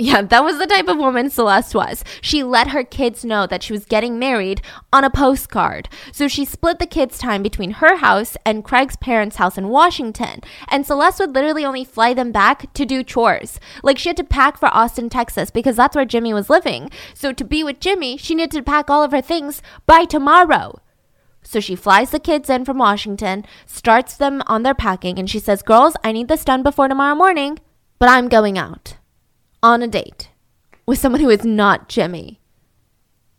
Yeah, that was the type of woman Celeste was. She let her kids know that she was getting married on a postcard. So she split the kids' time between her house and Craig's parents' house in Washington. And Celeste would literally only fly them back to do chores. Like, she had to pack for Austin, Texas, because that's where Jimmy was living. So to be with Jimmy, she needed to pack all of her things by tomorrow. So she flies the kids in from Washington, starts them on their packing, and she says, girls, I need this done before tomorrow morning, but I'm going out on a date with someone who is not Jimmy.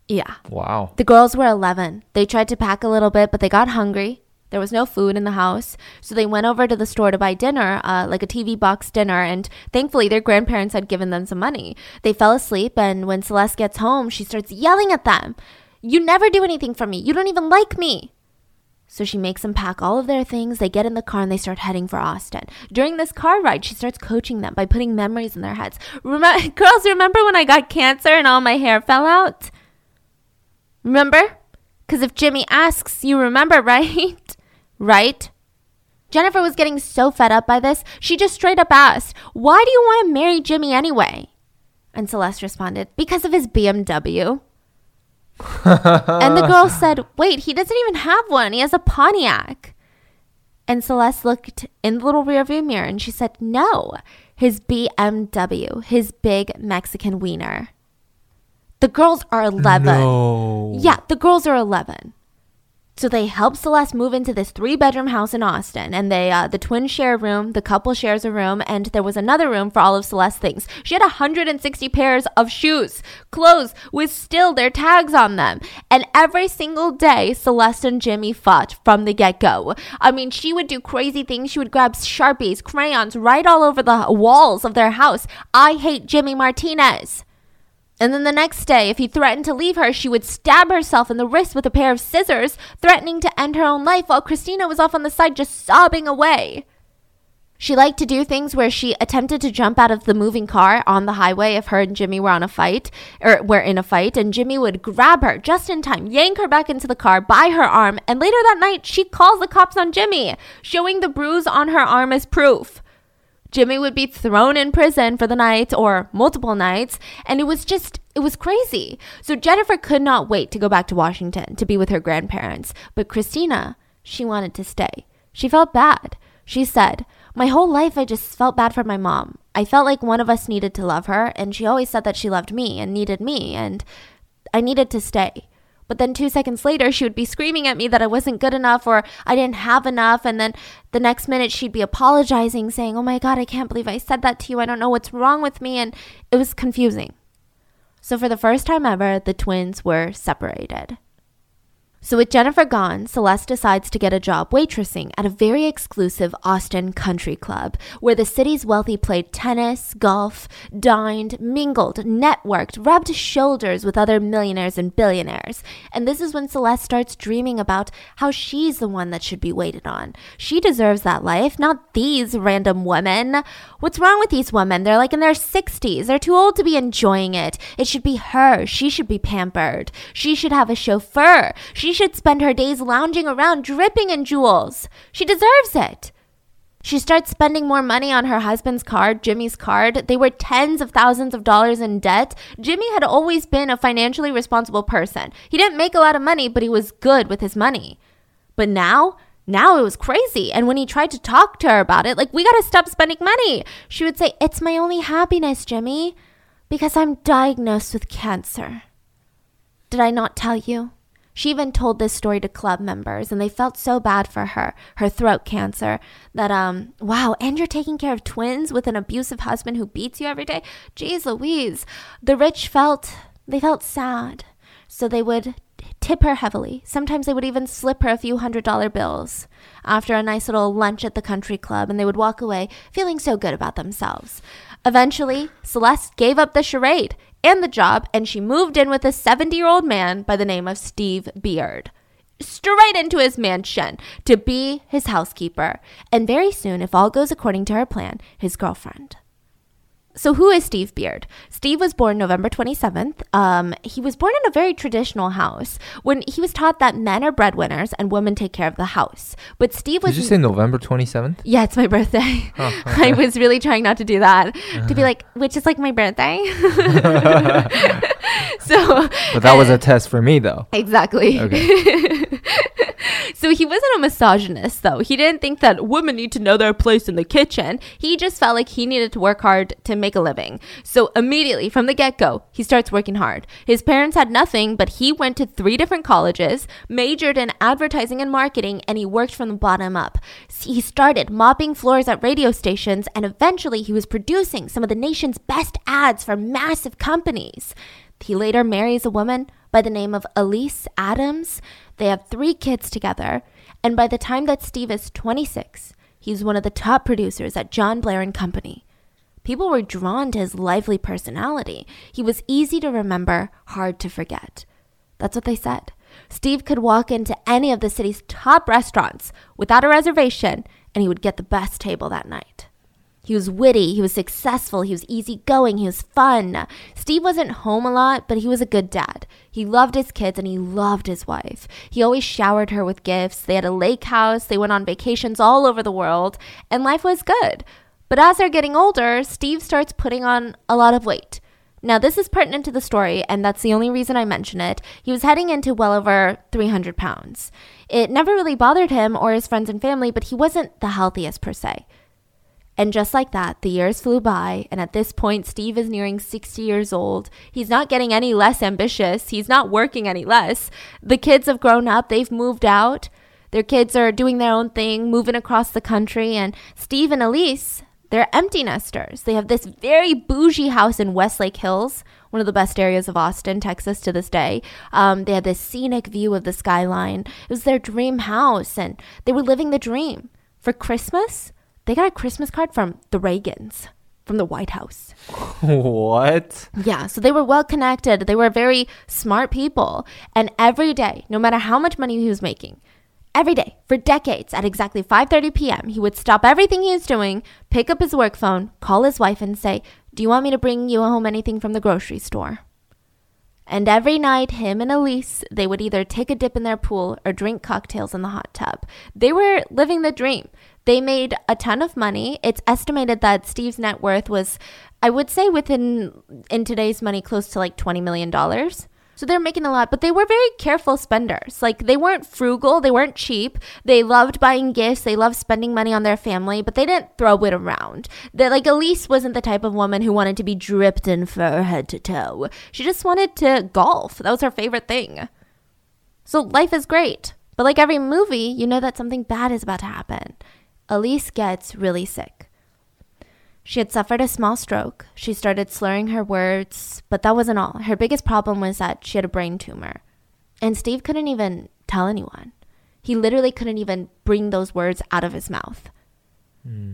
Yeah. Wow. The girls were 11. They tried to pack a little bit, but they got hungry. There was no food in the house. So they went over to the store to buy dinner, like a TV box dinner, and thankfully their grandparents had given them some money. They fell asleep, and when Celeste gets home, she starts yelling at them. You never do anything for me. You don't even like me. So she makes them pack all of their things. They get in the car and they start heading for Austin. During this car ride, she starts coaching them by putting memories in their heads. Girls, remember when I got cancer and all my hair fell out? Remember? Because if Jimmy asks, you remember, right? Right? Jennifer was getting so fed up by this, she just straight up asked, why do you want to marry Jimmy anyway? And Celeste responded, because of his BMW. And the girl said, wait, he doesn't even have one. He has a Pontiac. And Celeste looked in the little rearview mirror and she said, no, his BMW, his big Mexican wiener. The girls are 11. No. Yeah, the girls are 11. So they help Celeste move into this 3-bedroom house in Austin, and they the twins share a room, the couple shares a room, and there was another room for all of Celeste's things. She had 160 pairs of shoes, clothes with still their tags on them. And every single day, Celeste and Jimmy fought from the get-go. I mean, she would do crazy things. She would grab Sharpies, crayons, right all over the walls of their house. I hate Jimmy Martinez. And then the next day, if he threatened to leave her, she would stab herself in the wrist with a pair of scissors, threatening to end her own life while Christina was off on the side just sobbing away. She liked to do things where she attempted to jump out of the moving car on the highway if her and Jimmy were in a fight, and Jimmy would grab her just in time, yank her back into the car by her arm, and later that night, she calls the cops on Jimmy, showing the bruise on her arm as proof. Jimmy would be thrown in prison for the night or multiple nights, and it was crazy. So Jennifer could not wait to go back to Washington to be with her grandparents. But Christina, she wanted to stay. She felt bad. She said, my whole life I just felt bad for my mom. I felt like one of us needed to love her, and she always said that she loved me and needed me, and I needed to stay. But then 2 seconds later, she would be screaming at me that I wasn't good enough or I didn't have enough. And then the next minute, she'd be apologizing, saying, oh, my God, I can't believe I said that to you. I don't know what's wrong with me. And it was confusing. So for the first time ever, the twins were separated. So with Jennifer gone, Celeste decides to get a job waitressing at a very exclusive Austin country club where the city's wealthy played tennis, golf, dined, mingled, networked, rubbed shoulders with other millionaires and billionaires. And this is when Celeste starts dreaming about how she's the one that should be waited on. She deserves that life, not these random women. What's wrong with these women? They're like in their 60s. They're too old to be enjoying it. It should be her. She should be pampered. She should have a chauffeur. She should spend her days lounging around, dripping in jewels. She deserves it. She starts spending more money on her husband's card, Jimmy's card. They were tens of thousands of dollars in debt. Jimmy had always been a financially responsible person. He didn't make a lot of money, but he was good with his money. But now it was crazy. And when he tried to talk to her about it, like, we gotta stop spending money, she would say, it's my only happiness, Jimmy, because I'm diagnosed with cancer. Did I not tell you? She even told this story to club members, and they felt so bad for her, her throat cancer, that, wow, and you're taking care of twins with an abusive husband who beats you every day? Jeez Louise. The rich felt sad, so they would tip her heavily. Sometimes they would even slip her a few $100 bills after a nice little lunch at the country club, and they would walk away feeling so good about themselves. Eventually, Celeste gave up the charade and the job, and she moved in with a 70-year-old man by the name of Steve Beard, straight into his mansion to be his housekeeper, and very soon, if all goes according to her plan, his girlfriend. So who is Steve Beard? Steve was born November 27th. He was born in a very traditional house when he was taught that men are breadwinners and women take care of the house. But Steve was... Did you say November 27th? Yeah, it's my birthday. Oh, okay. I was really trying not to do that. To be like, which is like my birthday. So, but that was a test for me, though. Exactly. Okay. So he wasn't a misogynist, though. He didn't think that women need to know their place in the kitchen. He just felt like he needed to work hard to make a living. So immediately from the get-go, he starts working hard. His parents had nothing, but he went to 3 different colleges, majored in advertising and marketing, and he worked from the bottom up. He started mopping floors at radio stations, and eventually he was producing some of the nation's best ads for massive companies. He later marries a woman by the name of Elise Adams. They have 3 kids together. And by the time that Steve is 26, he's one of the top producers at John Blair and Company. People were drawn to his lively personality. He was easy to remember, hard to forget. That's what they said. Steve could walk into any of the city's top restaurants without a reservation, and he would get the best table that night. He was witty, he was successful, he was easygoing, he was fun. Steve wasn't home a lot, but he was a good dad. He loved his kids and he loved his wife. He always showered her with gifts. They had a lake house, they went on vacations all over the world, and life was good. But as they're getting older, Steve starts putting on a lot of weight. Now, this is pertinent to the story, and that's the only reason I mention it. He was heading into well over 300 pounds. It never really bothered him or his friends and family, but he wasn't the healthiest per se. And just like that, the years flew by, and at this point, Steve is nearing 60 years old. He's not getting any less ambitious. He's not working any less. The kids have grown up. They've moved out. Their kids are doing their own thing, moving across the country, and Steve and Elise, they're empty nesters. They have this very bougie house in Westlake Hills, one of the best areas of Austin, Texas to this day. They had this scenic view of the skyline. It was their dream house, and they were living the dream. For Christmas, they got a Christmas card from the Reagans, from the White House. What? Yeah, so they were well-connected. They were very smart people. And every day, no matter how much money he was making, every day for decades at exactly 5:30 p.m., he would stop everything he was doing, pick up his work phone, call his wife and say, "Do you want me to bring you home anything from the grocery store?" And every night, him and Elise, they would either take a dip in their pool or drink cocktails in the hot tub. They were living the dream. They made a ton of money. It's estimated that Steve's net worth was, I would say in today's money, close to like $20 million. So they're making a lot, but they were very careful spenders. Like, they weren't frugal. They weren't cheap. They loved buying gifts. They loved spending money on their family, but they didn't throw it around. Like, Elise wasn't the type of woman who wanted to be dripped in fur head to toe. She just wanted to golf. That was her favorite thing. So life is great. But like every movie, you know that something bad is about to happen. Elise gets really sick. She had suffered a small stroke. She started slurring her words, but that wasn't all. Her biggest problem was that she had a brain tumor. And Steve couldn't even tell anyone. He literally couldn't even bring those words out of his mouth.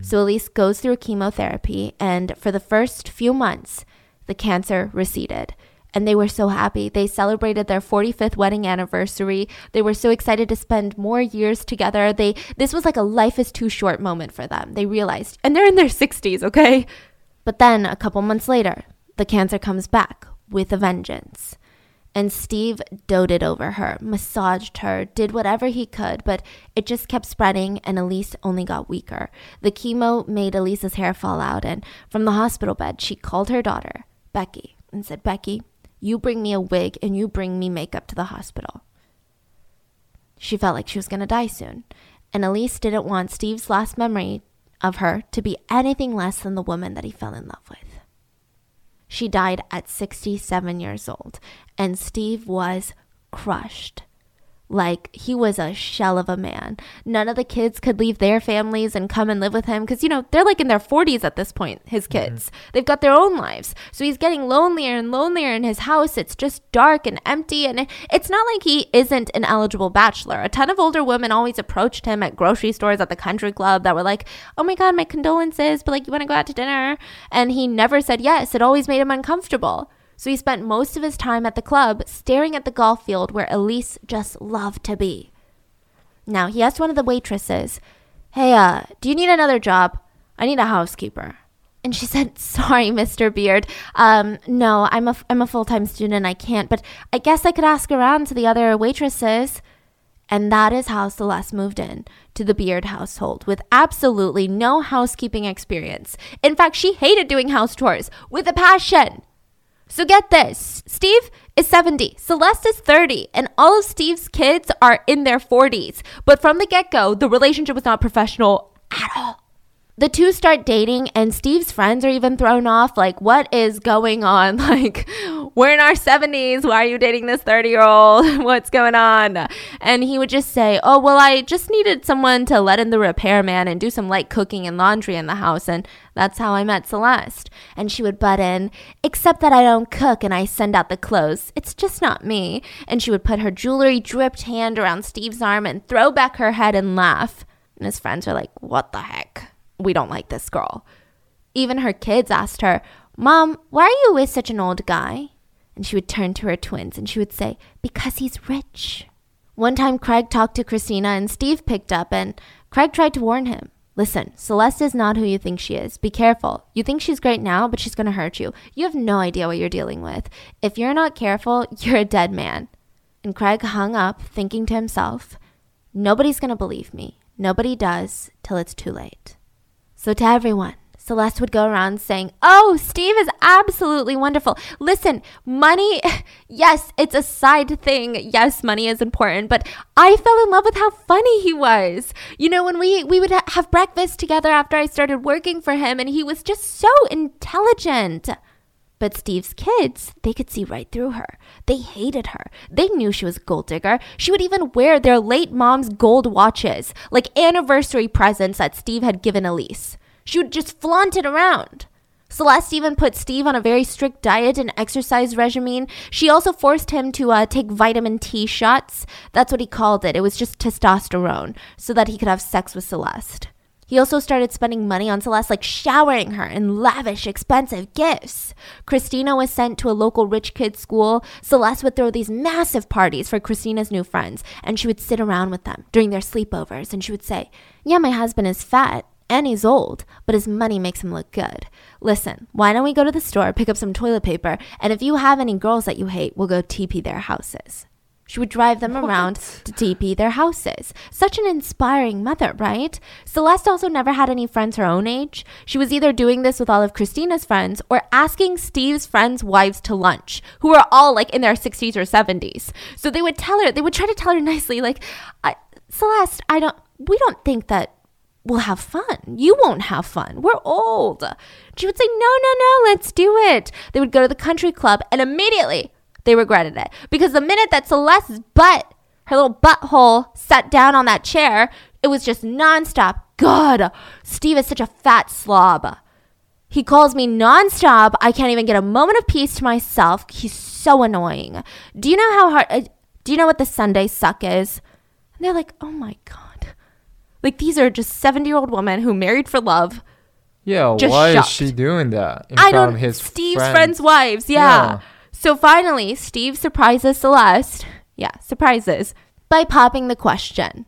So Elise goes through chemotherapy, and for the first few months, the cancer receded. And they were so happy. They celebrated their 45th wedding anniversary. They were so excited to spend more years together. This was like a life is too short moment for them. They realized, and they're in their 60s, okay? But then a couple months later, the cancer comes back with a vengeance. And Steve doted over her, massaged her, did whatever he could, but it just kept spreading, and Elise only got weaker. The chemo made Elise's hair fall out, and from the hospital bed, she called her daughter, Becky, and said, "Becky, you bring me a wig and you bring me makeup to the hospital." She felt like she was going to die soon. And Elise didn't want Steve's last memory of her to be anything less than the woman that he fell in love with. She died at 67 years old. And Steve was crushed. Like, he was a shell of a man. None of the kids could leave their families and come and live with him because, you know, they're like in their 40s at this point, his kids. Mm-hmm. They've got their own lives. So he's getting lonelier and lonelier in his house. It's just dark and empty. And it's not like he isn't an eligible bachelor. A ton of older women always approached him at grocery stores, at the country club, that were like, oh my God, my condolences, but like, you want to go out to dinner? And he never said yes. It always made him uncomfortable. So he spent most of his time at the club staring at the golf field where Elise just loved to be. Now, he asked one of the waitresses, hey, do you need another job? I need a housekeeper. And she said, sorry, Mr. Beard. No, I'm a full-time student. I can't, but I guess I could ask around to the other waitresses. And that is how Celeste moved in to the Beard household with absolutely no housekeeping experience. In fact, she hated doing house chores with a passion. So get this, Steve is 70, Celeste is 30, and all of Steve's kids are in their 40s. But from the get-go, the relationship was not professional at all. The two start dating, and Steve's friends are even thrown off, like, what is going on? Like, we're in our 70s, why are you dating this 30-year-old? What's going on? And he would just say, oh, well, I just needed someone to let in the repairman and do some light cooking and laundry in the house, and that's how I met Celeste. And she would butt in, except that I don't cook and I send out the clothes. It's just not me. And she would put her jewelry-dripped hand around Steve's arm and throw back her head and laugh. And his friends were like, what the heck? We don't like this girl. Even her kids asked her, Mom, why are you with such an old guy? And she would turn to her twins and she would say, because he's rich. One time Craig talked to Christina and Steve picked up, and Craig tried to warn him. Listen, Celeste is not who you think she is. Be careful. You think she's great now, but she's going to hurt you. You have no idea what you're dealing with. If you're not careful, you're a dead man. And Craig hung up, thinking to himself, nobody's going to believe me. Nobody does till it's too late. So to everyone, Celeste would go around saying, oh, Steve is absolutely wonderful. Listen, money, yes, it's a side thing. Yes, money is important, but I fell in love with how funny he was. You know, when we would have breakfast together after I started working for him, and he was just so intelligent. But Steve's kids, they could see right through her. They hated her. They knew she was a gold digger. She would even wear their late mom's gold watches, like anniversary presents that Steve had given Elise. She would just flaunt it around. Celeste even put Steve on a very strict diet and exercise regime. She also forced him to take vitamin T shots. That's what he called it. It was just testosterone, so that he could have sex with Celeste. He also started spending money on Celeste, like showering her in lavish, expensive gifts. Christina was sent to a local rich kid's school. Celeste would throw these massive parties for Christina's new friends, and she would sit around with them during their sleepovers, and she would say, yeah, my husband is fat, and he's old, but his money makes him look good. Listen, why don't we go to the store, pick up some toilet paper, and if you have any girls that you hate, we'll go TP their houses. She would drive them around to TP their houses. Such an inspiring mother, right? Celeste also never had any friends her own age. She was either doing this with all of Christina's friends or asking Steve's friends' wives to lunch, who were all like in their 60s or 70s. So they would tell her, they would try to tell her nicely, like, Celeste, we don't think that we'll have fun. You won't have fun. We're old. She would say, no, let's do it. They would go to the country club, and immediately they regretted it, because the minute that Celeste's butt, her little butthole, sat down on that chair, it was just nonstop. God, Steve is such a fat slob. He calls me nonstop. I can't even get a moment of peace to myself. He's so annoying. Do you know how hard? Do you know what the Sunday suck is? And they're like, oh my God. Like, these are just 70-year-old women who married for love. Yeah, just why shocked. Is she doing that? In I front don't. Of his Steve's friends' wives. Yeah. So finally, Steve surprises Celeste, by popping the question.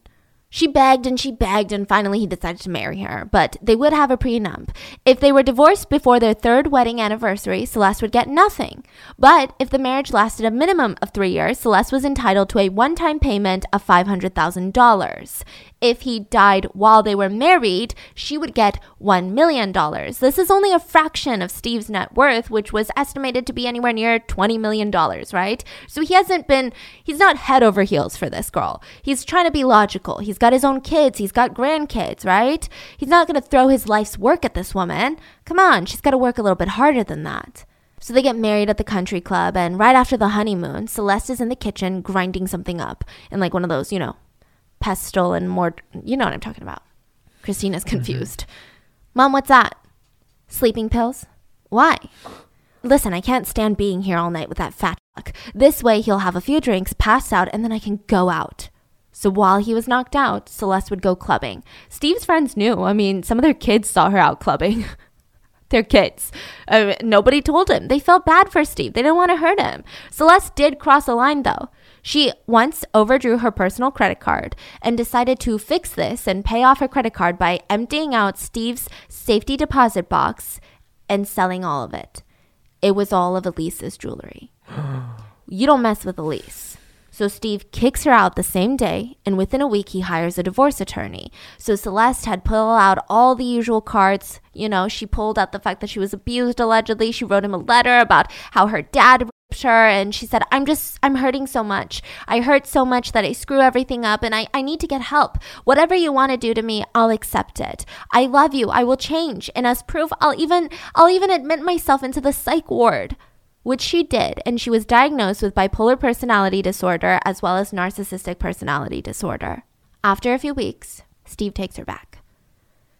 She begged, and finally he decided to marry her, but they would have a prenup. If they were divorced before their third wedding anniversary, Celeste would get nothing. But if the marriage lasted a minimum of 3 years, Celeste was entitled to a one-time payment of $500,000. If he died while they were married, she would get $1 million. This is only a fraction of Steve's net worth, which was estimated to be anywhere near $20 million, right? So he's not head over heels for this girl. He's trying to be logical. He's got his own kids. He's got grandkids, right? He's not going to throw his life's work at this woman. Come on, she's got to work a little bit harder than that. So they get married at the country club, and right after the honeymoon, Celeste is in the kitchen grinding something up in like one of those, you know, pestle and more, you know what I'm talking about. Christina's confused. Mom, what's that? Sleeping pills? Why? Listen, I can't stand being here all night with that fat fuck. This way he'll have a few drinks, pass out, and then I can go out. So while he was knocked out, Celeste would go clubbing. Steve's friends knew. I mean, some of their kids saw her out clubbing. Their kids. Nobody told him. They felt bad for Steve. They didn't want to hurt him. Celeste did cross a line, though. She once overdrew her personal credit card and decided to fix this and pay off her credit card by emptying out Steve's safety deposit box and selling all of it. It was all of Elise's jewelry. You don't mess with Elise. So Steve kicks her out the same day, and within a week, he hires a divorce attorney. So Celeste had pulled out all the usual cards. You know, she pulled out the fact that she was abused, allegedly. She wrote him a letter about how her dad raped her, and she said, I'm hurting so much. I hurt so much that I screw everything up, and I need to get help. Whatever you want to do to me, I'll accept it. I love you. I will change. And as proof, I'll even admit myself into the psych ward. Which she did, and she was diagnosed with bipolar personality disorder as well as narcissistic personality disorder. After a few weeks, Steve takes her back.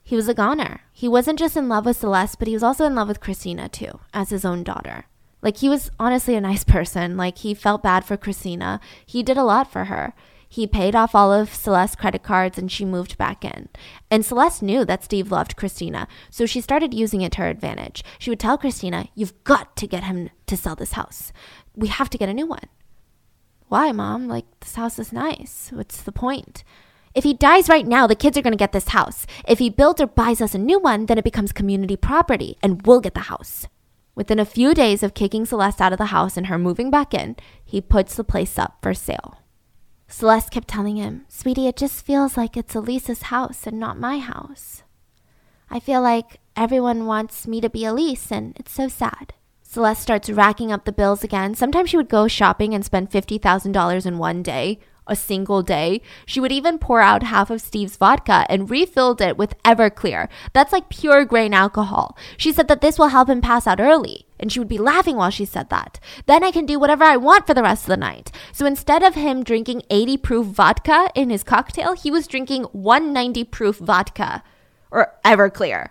He was a goner. He wasn't just in love with Celeste, but he was also in love with Christina, too, as his own daughter. Like, he was honestly a nice person. Like, he felt bad for Christina. He did a lot for her. He paid off all of Celeste's credit cards, and she moved back in. And Celeste knew that Steve loved Christina, so she started using it to her advantage. She would tell Christina, you've got to get him to sell this house. We have to get a new one. Why, Mom? Like, this house is nice. What's the point? If he dies right now, the kids are going to get this house. If he builds or buys us a new one, then it becomes community property, and we'll get the house. Within a few days of kicking Celeste out of the house and her moving back in, he puts the place up for sale. Celeste kept telling him, sweetie, it just feels like it's Elise's house and not my house. I feel like everyone wants me to be Elise, and it's so sad. Celeste starts racking up the bills again. Sometimes she would go shopping and spend $50,000 in one day, a single day. She would even pour out half of Steve's vodka and refilled it with Everclear. That's like pure grain alcohol. She said that this will help him pass out early. And she would be laughing while she said that. Then I can do whatever I want for the rest of the night. So instead of him drinking 80 proof vodka in his cocktail, he was drinking 190 proof vodka or Everclear.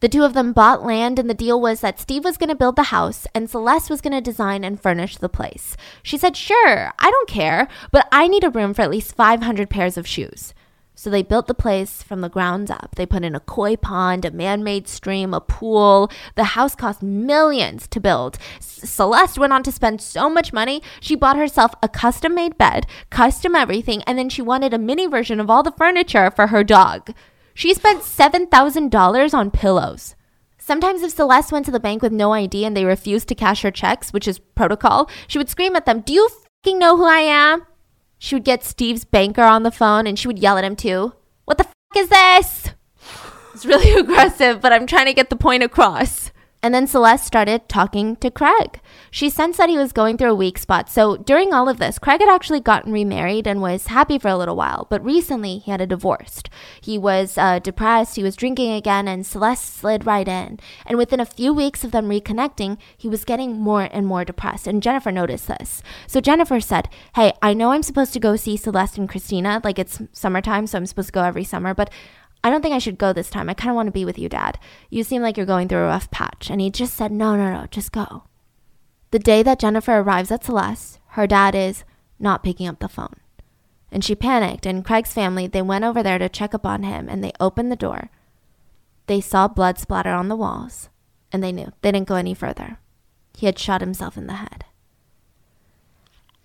The two of them bought land, and the deal was that Steve was going to build the house and Celeste was going to design and furnish the place. She said, sure, I don't care, but I need a room for at least 500 pairs of shoes. So they built the place from the ground up. They put in a koi pond, a man-made stream, a pool. The house cost millions to build. Celeste went on to spend so much money, she bought herself a custom-made bed, custom everything, and then she wanted a mini version of all the furniture for her dog. She spent $7,000 on pillows. Sometimes if Celeste went to the bank with no ID and they refused to cash her checks, which is protocol, she would scream at them, "Do you fucking know who I am?" She would get Steve's banker on the phone, and she would yell at him, too. What the fuck is this? It's really aggressive, but I'm trying to get the point across. And then Celeste started talking to Craig. She sensed that he was going through a weak spot. So during all of this, Craig had actually gotten remarried and was happy for a little while. But recently, he had a divorce. He was depressed. He was drinking again, and Celeste slid right in. And within a few weeks of them reconnecting, he was getting more and more depressed. And Jennifer noticed this. So Jennifer said, hey, I know I'm supposed to go see Celeste and Christina. Like, it's summertime, so I'm supposed to go every summer. But I don't think I should go this time. I kind of want to be with you, Dad. You seem like you're going through a rough patch. And he just said, no, just go. The day that Jennifer arrives at Celeste, her dad is not picking up the phone. And she panicked, and Craig's family, they went over there to check up on him, and they opened the door. They saw blood splatter on the walls, and they knew. They didn't go any further. He had shot himself in the head.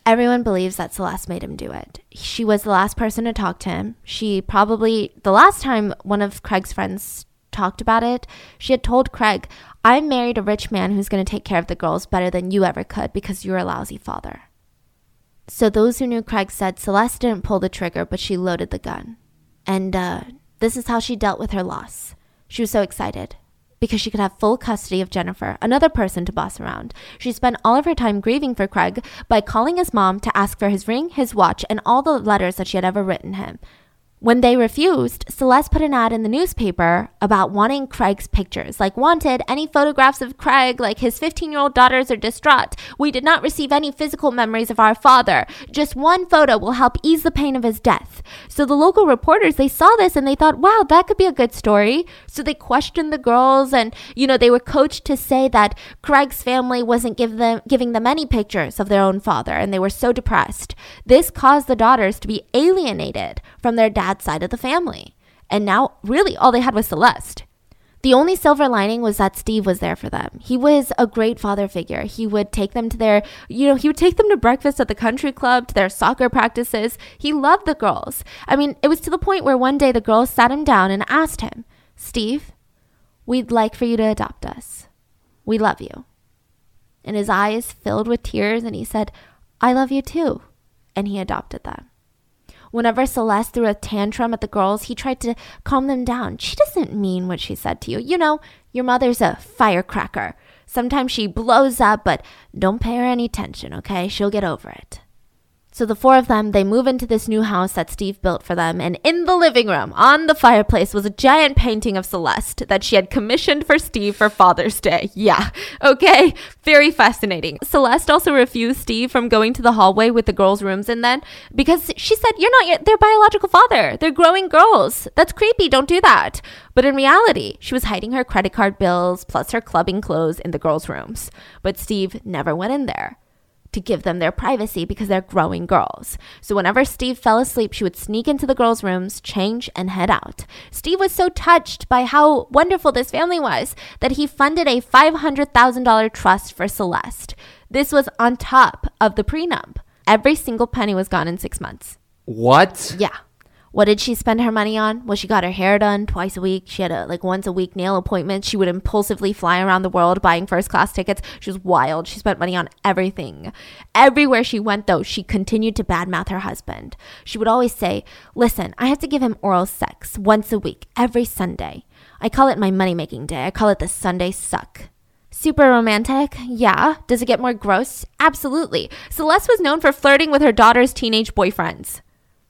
Everyone believes that Celeste made him do it. She was the last person to talk to him. She probably, the last time one of Craig's friends talked about it, she had told Craig, I married a rich man who's going to take care of the girls better than you ever could because you're a lousy father. So those who knew Craig said Celeste didn't pull the trigger, but she loaded the gun. And this is how she dealt with her loss. She was so excited because she could have full custody of Jennifer, another person to boss around. She spent all of her time grieving for Craig by calling his mom to ask for his ring, his watch, and all the letters that she had ever written him. When they refused, Celeste put an ad in the newspaper about wanting Craig's pictures. Like, wanted, any photographs of Craig, like his 15-year-old daughters are distraught. We did not receive any physical memories of our father. Just one photo will help ease the pain of his death. So the local reporters, they saw this and they thought, wow, that could be a good story. So they questioned the girls and, you know, they were coached to say that Craig's family wasn't giving them any pictures of their own father and they were so depressed. This caused the daughters to be alienated from their dad side of the family. And now really all they had was Celeste. The only silver lining was that Steve was there for them. He was a great father figure. He would take them to their, he would take them to breakfast at the country club, to their soccer practices. He loved the girls. I mean, it was to the point where one day the girls sat him down and asked him, Steve, we'd like for you to adopt us. We love you. And his eyes filled with tears and he said, I love you too. And he adopted them. Whenever Celeste threw a tantrum at the girls, he tried to calm them down. She doesn't mean what she said to you. You know, your mother's a firecracker. Sometimes she blows up, but don't pay her any attention, okay? She'll get over it. So the four of them, they move into this new house that Steve built for them. And in the living room, on the fireplace, was a giant painting of Celeste that she had commissioned for Steve for Father's Day. Yeah, okay, very fascinating. Celeste also refused Steve from going to the hallway with the girls' rooms and then because she said, you're not their biological father. They're growing girls. That's creepy. Don't do that. But in reality, she was hiding her credit card bills plus her clubbing clothes in the girls' rooms. But Steve never went in there to give them their privacy because they're growing girls. So whenever Steve fell asleep, she would sneak into the girls' rooms, change, and head out. Steve was so touched by how wonderful this family was that he funded a $500,000 trust for Celeste. This was on top of the prenup. Every single penny was gone in 6 months. What? Yeah. What did she spend her money on? Well, she got her hair done twice a week. She had a once a week nail appointment. She would impulsively fly around the world buying first class tickets. She was wild. She spent money on everything. Everywhere she went, though, she continued to badmouth her husband. She would always say, listen, I have to give him oral sex once a week, every Sunday. I call it my money-making day. I call it the Sunday suck. Super romantic? Yeah. Does it get more gross? Absolutely. Celeste was known for flirting with her daughter's teenage boyfriends.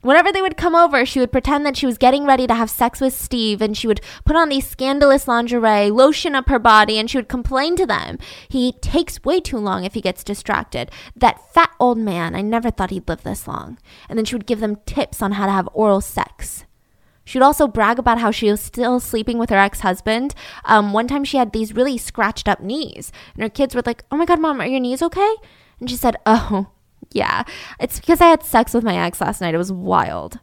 Whenever they would come over, she would pretend that she was getting ready to have sex with Steve and she would put on these scandalous lingerie, lotion up her body, and she would complain to them. He takes way too long if he gets distracted. That fat old man, I never thought he'd live this long. And then she would give them tips on how to have oral sex. She would also brag about how she was still sleeping with her ex-husband. One time she had these really scratched up knees and her kids were like, oh my God, Mom, are your knees okay? And she said, oh, yeah, it's because I had sex with my ex last night. It was wild.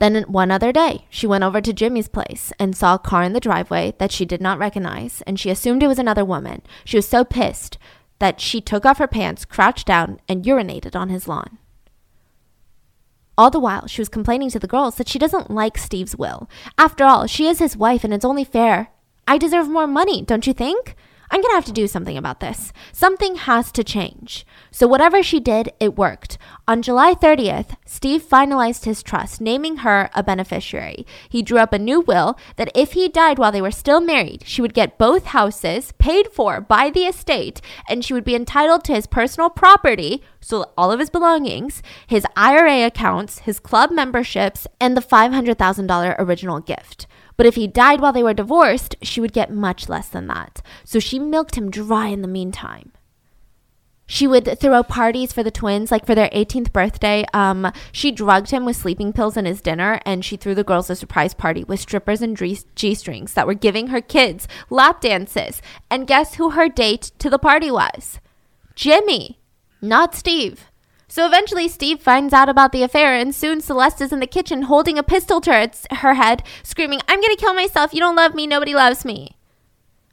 Then one other day, she went over to Jimmy's place and saw a car in the driveway that she did not recognize, and she assumed it was another woman. She was so pissed that she took off her pants, crouched down, and urinated on his lawn. All the while, she was complaining to the girls that she doesn't like Steve's will. After all, she is his wife, and it's only fair. I deserve more money, don't you think? I'm going to have to do something about this. Something has to change. So whatever she did, it worked. On July 30th, Steve finalized his trust, naming her a beneficiary. He drew up a new will that if he died while they were still married, she would get both houses paid for by the estate, and she would be entitled to his personal property, so all of his belongings, his IRA accounts, his club memberships, and the $500,000 original gift. But if he died while they were divorced, she would get much less than that. So she milked him dry in the meantime. She would throw parties for the twins, like for their 18th birthday. She drugged him with sleeping pills in his dinner, and she threw the girls a surprise party with strippers and G-strings that were giving her kids lap dances. And guess who her date to the party was? Jimmy, not Steve. So eventually, Steve finds out about the affair, and soon Celeste is in the kitchen holding a pistol to her head, screaming, I'm going to kill myself. You don't love me. Nobody loves me.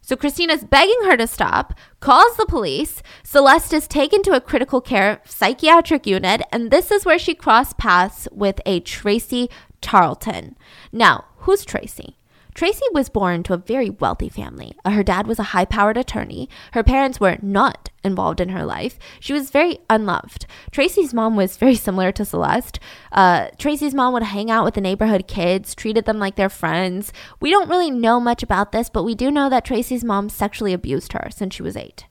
So Christina's begging her to stop, calls the police. Celeste is taken to a critical care psychiatric unit, and this is where she crossed paths with a Tracy Tarleton. Now, who's Tracy? Tracy was born to a very wealthy family. Her dad was a high-powered attorney. Her parents were not involved in her life. She was very unloved. Tracy's mom was very similar to Celeste. Tracy's mom would hang out with the neighborhood kids, treated them like their friends. We don't really know much about this, but we do know that Tracy's mom sexually abused her since she was 8.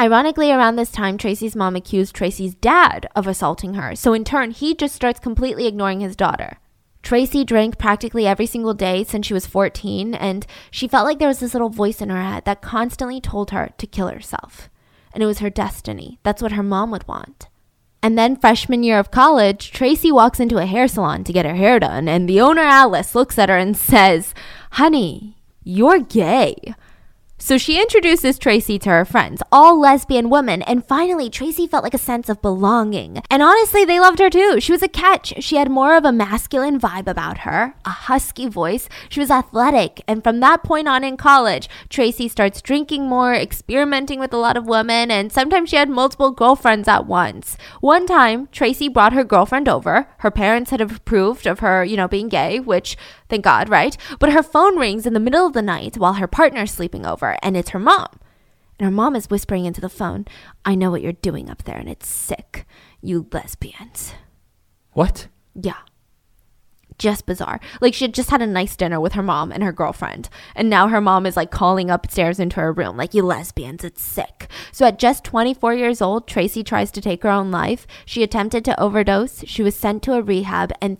Ironically, around this time, Tracy's mom accused Tracy's dad of assaulting her. So in turn, he just starts completely ignoring his daughter. Tracy drank practically every single day since she was 14, and she felt like there was this little voice in her head that constantly told her to kill herself. And it was her destiny. That's what her mom would want. And then freshman year of college, Tracy walks into a hair salon to get her hair done, and the owner, Alice, looks at her and says, "Honey, you're gay." So she introduces Tracy to her friends, all lesbian women, and finally Tracy felt like a sense of belonging. And honestly, they loved her too. She was a catch. She had more of a masculine vibe about her, a husky voice. She was athletic. And from that point on in college, Tracy starts drinking more, experimenting with a lot of women, and sometimes she had multiple girlfriends at once. One time, Tracy brought her girlfriend over. Her parents had approved of her, being gay, which thank God, right? But her phone rings in the middle of the night while her partner's sleeping over, and it's her mom. And her mom is whispering into the phone, "I know what you're doing up there, and it's sick. You lesbians." What? Yeah. Just bizarre. She had just had a nice dinner with her mom and her girlfriend, and now her mom is calling upstairs into her room, "You lesbians, it's sick." So at just 24 years old, Tracy tries to take her own life. She attempted to overdose. She was sent to a rehab, and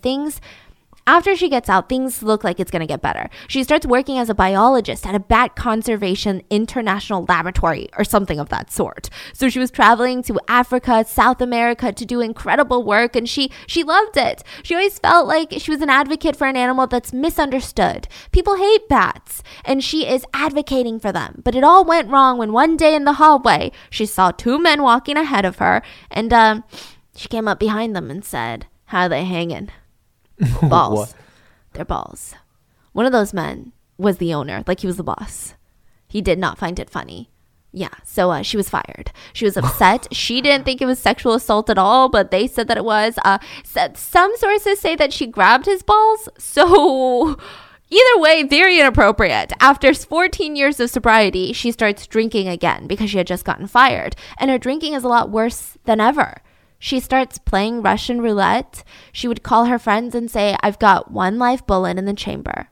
after she gets out, things look like it's going to get better. She starts working as a biologist at a Bat Conservation International Laboratory or something of that sort. So she was traveling to Africa, South America to do incredible work, and she loved it. She always felt like she was an advocate for an animal that's misunderstood. People hate bats, and she is advocating for them. But it all went wrong when one day in the hallway, she saw two men walking ahead of her, and she came up behind them and said, "How they hangin'?" Balls. They're balls. One of those men was the owner. He was the boss. He did not find it funny. Yeah. So she was fired. She was upset. She didn't think it was sexual assault at all, but they said that it was. Some sources say that she grabbed his balls. So either way, very inappropriate. After 14 years of sobriety, she starts drinking again because she had just gotten fired. And her drinking is a lot worse than ever. She starts playing Russian roulette. She would call her friends and say, "I've got one live bullet in the chamber."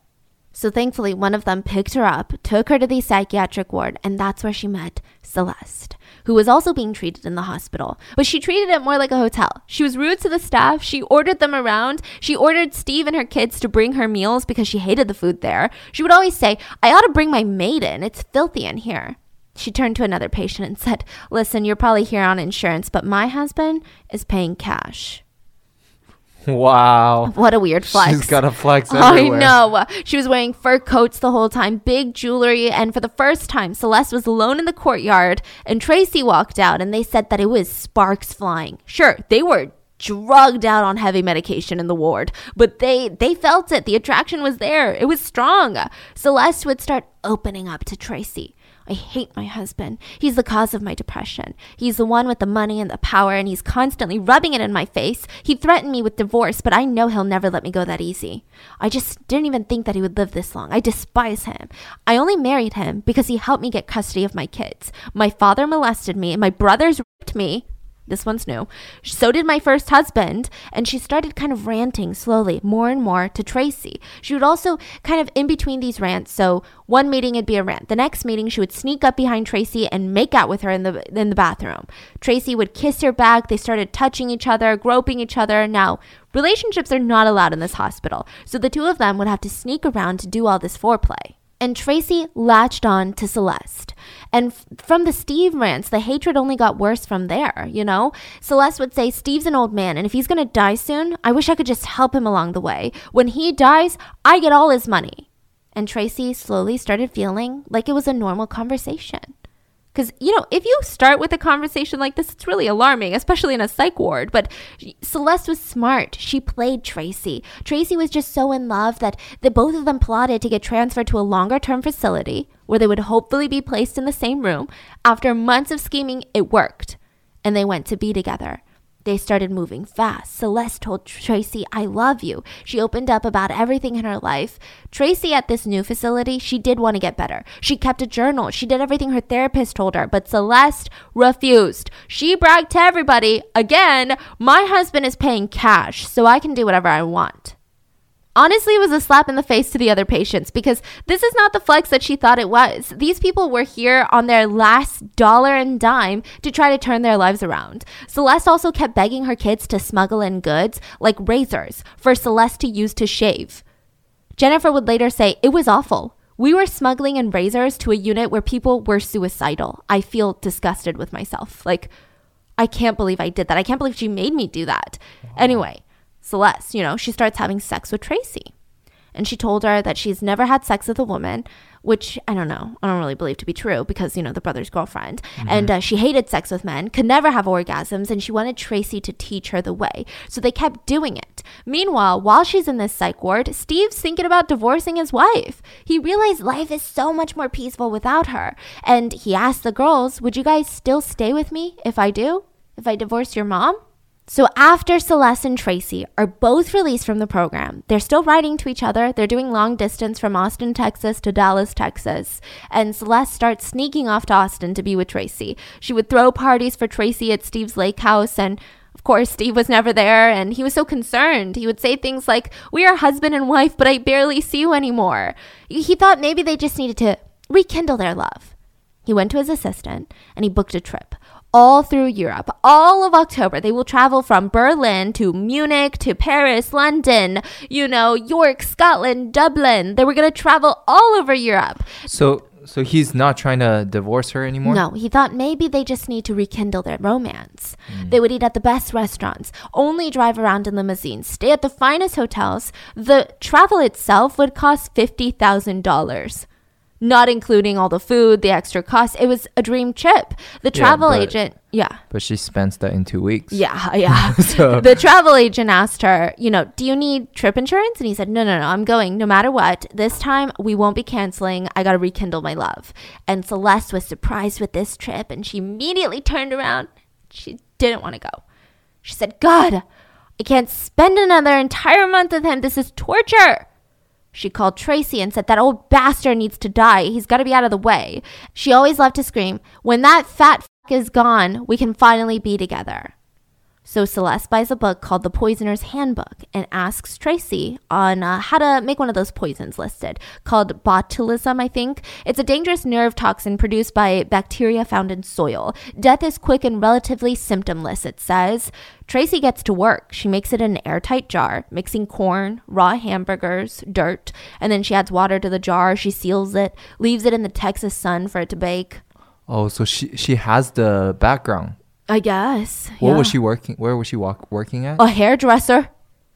So thankfully, one of them picked her up, took her to the psychiatric ward, and that's where she met Celeste, who was also being treated in the hospital. But she treated it more like a hotel. She was rude to the staff. She ordered them around. She ordered Steve and her kids to bring her meals because she hated the food there. She would always say, "I ought to bring my maid in. It's filthy in here." She turned to another patient and said, "Listen, you're probably here on insurance, but my husband is paying cash." Wow. What a weird flex. She's got a flex everywhere. I know. She was wearing fur coats the whole time, big jewelry, and for the first time, Celeste was alone in the courtyard, and Tracy walked out, and they said that it was sparks flying. Sure, they were drugged out on heavy medication in the ward, but they felt it. The attraction was there. It was strong. Celeste would start opening up to Tracy. "I hate my husband. He's the cause of my depression. He's the one with the money and the power, and he's constantly rubbing it in my face. He threatened me with divorce, but I know he'll never let me go that easy. I just didn't even think that he would live this long. I despise him. I only married him because he helped me get custody of my kids. My father molested me, and my brothers raped me. This one's new. So did my first husband." And she started kind of ranting slowly, more and more, to Tracy. She would also kind of in between these rants. So one meeting it'd be a rant. The next meeting, she would sneak up behind Tracy and make out with her in the bathroom. Tracy would kiss her back. They started touching each other, groping each other. Now, relationships are not allowed in this hospital. So the two of them would have to sneak around to do all this foreplay. And Tracy latched on to Celeste. And from the Steve rants, the hatred only got worse from there, Celeste would say, "Steve's an old man, and if he's going to die soon, I wish I could just help him along the way. When he dies, I get all his money." And Tracy slowly started feeling like it was a normal conversation. Because, if you start with a conversation like this, it's really alarming, especially in a psych ward. But Celeste was smart. She played Tracy. Tracy was just so in love that the both of them plotted to get transferred to a longer-term facility where they would hopefully be placed in the same room. After months of scheming, it worked. And they went to be together. They started moving fast. Celeste told Tracy, "I love you." She opened up about everything in her life. Tracy at this new facility, she did want to get better. She kept a journal. She did everything her therapist told her, but Celeste refused. She bragged to everybody, again, "My husband is paying cash, so I can do whatever I want." honestly, it was a slap in the face to the other patients, because this is not the flex that she thought it was. These people were here on their last dollar and dime to try to turn their lives around. Celeste also kept begging her kids to smuggle in goods like razors for Celeste to use to shave. Jennifer would later say, "It was awful. We were smuggling in razors to a unit where people were suicidal. I feel disgusted with myself. Like, I can't believe I did that. I can't believe she made me do that." Wow. Anyway, Celeste, she starts having sex with Tracy. And she told her that she's never had sex with a woman, which I don't know. I don't really believe to be true because, the brother's girlfriend. Mm-hmm. And she hated sex with men, could never have orgasms, and she wanted Tracy to teach her the way. So they kept doing it. Meanwhile, while she's in this psych ward, Steve's thinking about divorcing his wife. He realized life is so much more peaceful without her. And he asked the girls, "Would you guys still stay with me if I do? If I divorce your mom?" So after Celeste and Tracy are both released from the program, they're still writing to each other. They're doing long distance from Austin, Texas to Dallas, Texas. And Celeste starts sneaking off to Austin to be with Tracy. She would throw parties for Tracy at Steve's lake house. And of course, Steve was never there. And he was so concerned. He would say things like, "We are husband and wife, but I barely see you anymore." He thought maybe they just needed to rekindle their love. He went to his assistant and he booked a trip. All through Europe, all of October, they will travel from Berlin to Munich to Paris, London, York, Scotland, Dublin. They were going to travel all over Europe. So he's not trying to divorce her anymore? No, he thought maybe they just need to rekindle their romance. Mm. They would eat at the best restaurants, only drive around in limousines, stay at the finest hotels. The travel itself would cost $50,000. Not including all the food, the extra costs. It was a dream trip. The travel agent... Yeah. But she spends that in 2 weeks. Yeah. So. The travel agent asked her, "Do you need trip insurance?" And he said, no, I'm going no matter what. This time, we won't be canceling. I got to rekindle my love." And Celeste was surprised with this trip, and she immediately turned around. She didn't want to go. She said, "God, I can't spend another entire month with him. This is torture." She called Tracy and said, "That old bastard needs to die. He's got to be out of the way." She always loved to scream, "When that fat f*** is gone, we can finally be together." So Celeste buys a book called The Poisoner's Handbook and asks Tracy on how to make one of those poisons listed, called botulism, I think. It's a dangerous nerve toxin produced by bacteria found in soil. Death is quick and relatively symptomless, it says. Tracy gets to work. She makes it in an airtight jar, mixing corn, raw hamburgers, dirt, and then she adds water to the jar. She seals it, leaves it in the Texas sun for it to bake. Oh, so she has the background. I guess. Was she working? Where was she working at? A hairdresser.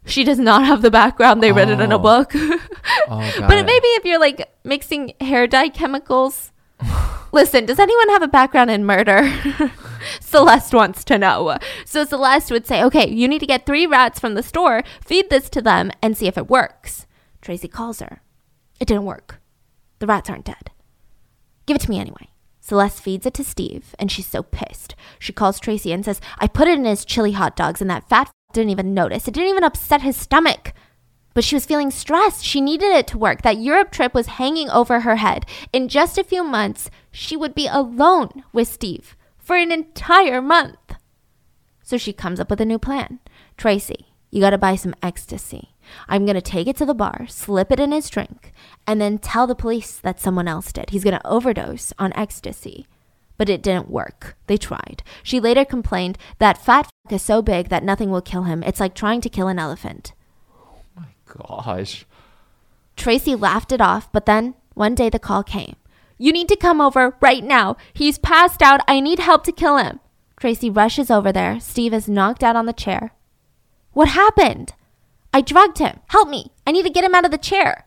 She does not have the background. They read it in a book. But maybe if you're mixing hair dye chemicals. Listen, does anyone have a background in murder? Celeste wants to know. So Celeste would say, "Okay, you need to get 3 rats from the store, feed this to them, and see if it works." Tracy calls her. It didn't work. The rats aren't dead. "Give it to me anyway." Celeste feeds it to Steve, and she's so pissed. She calls Tracy and says, "I put it in his chili hot dogs, and that fat didn't even notice. It didn't even upset his stomach." But she was feeling stressed. She needed it to work. That Europe trip was hanging over her head. In just a few months, she would be alone with Steve for an entire month. So she comes up with a new plan. "Tracy, you got to buy some ecstasy. I'm going to take it to the bar, slip it in his drink, and then tell the police that someone else did. He's going to overdose on ecstasy." But it didn't work. They tried. She later complained, "That fat f*** is so big that nothing will kill him. It's like trying to kill an elephant." Oh my gosh. Tracy laughed it off, but then one day the call came. "You need to come over right now. He's passed out. I need help to kill him." Tracy rushes over there. Steve is knocked out on the chair. "What happened?" "I drugged him. Help me. I need to get him out of the chair."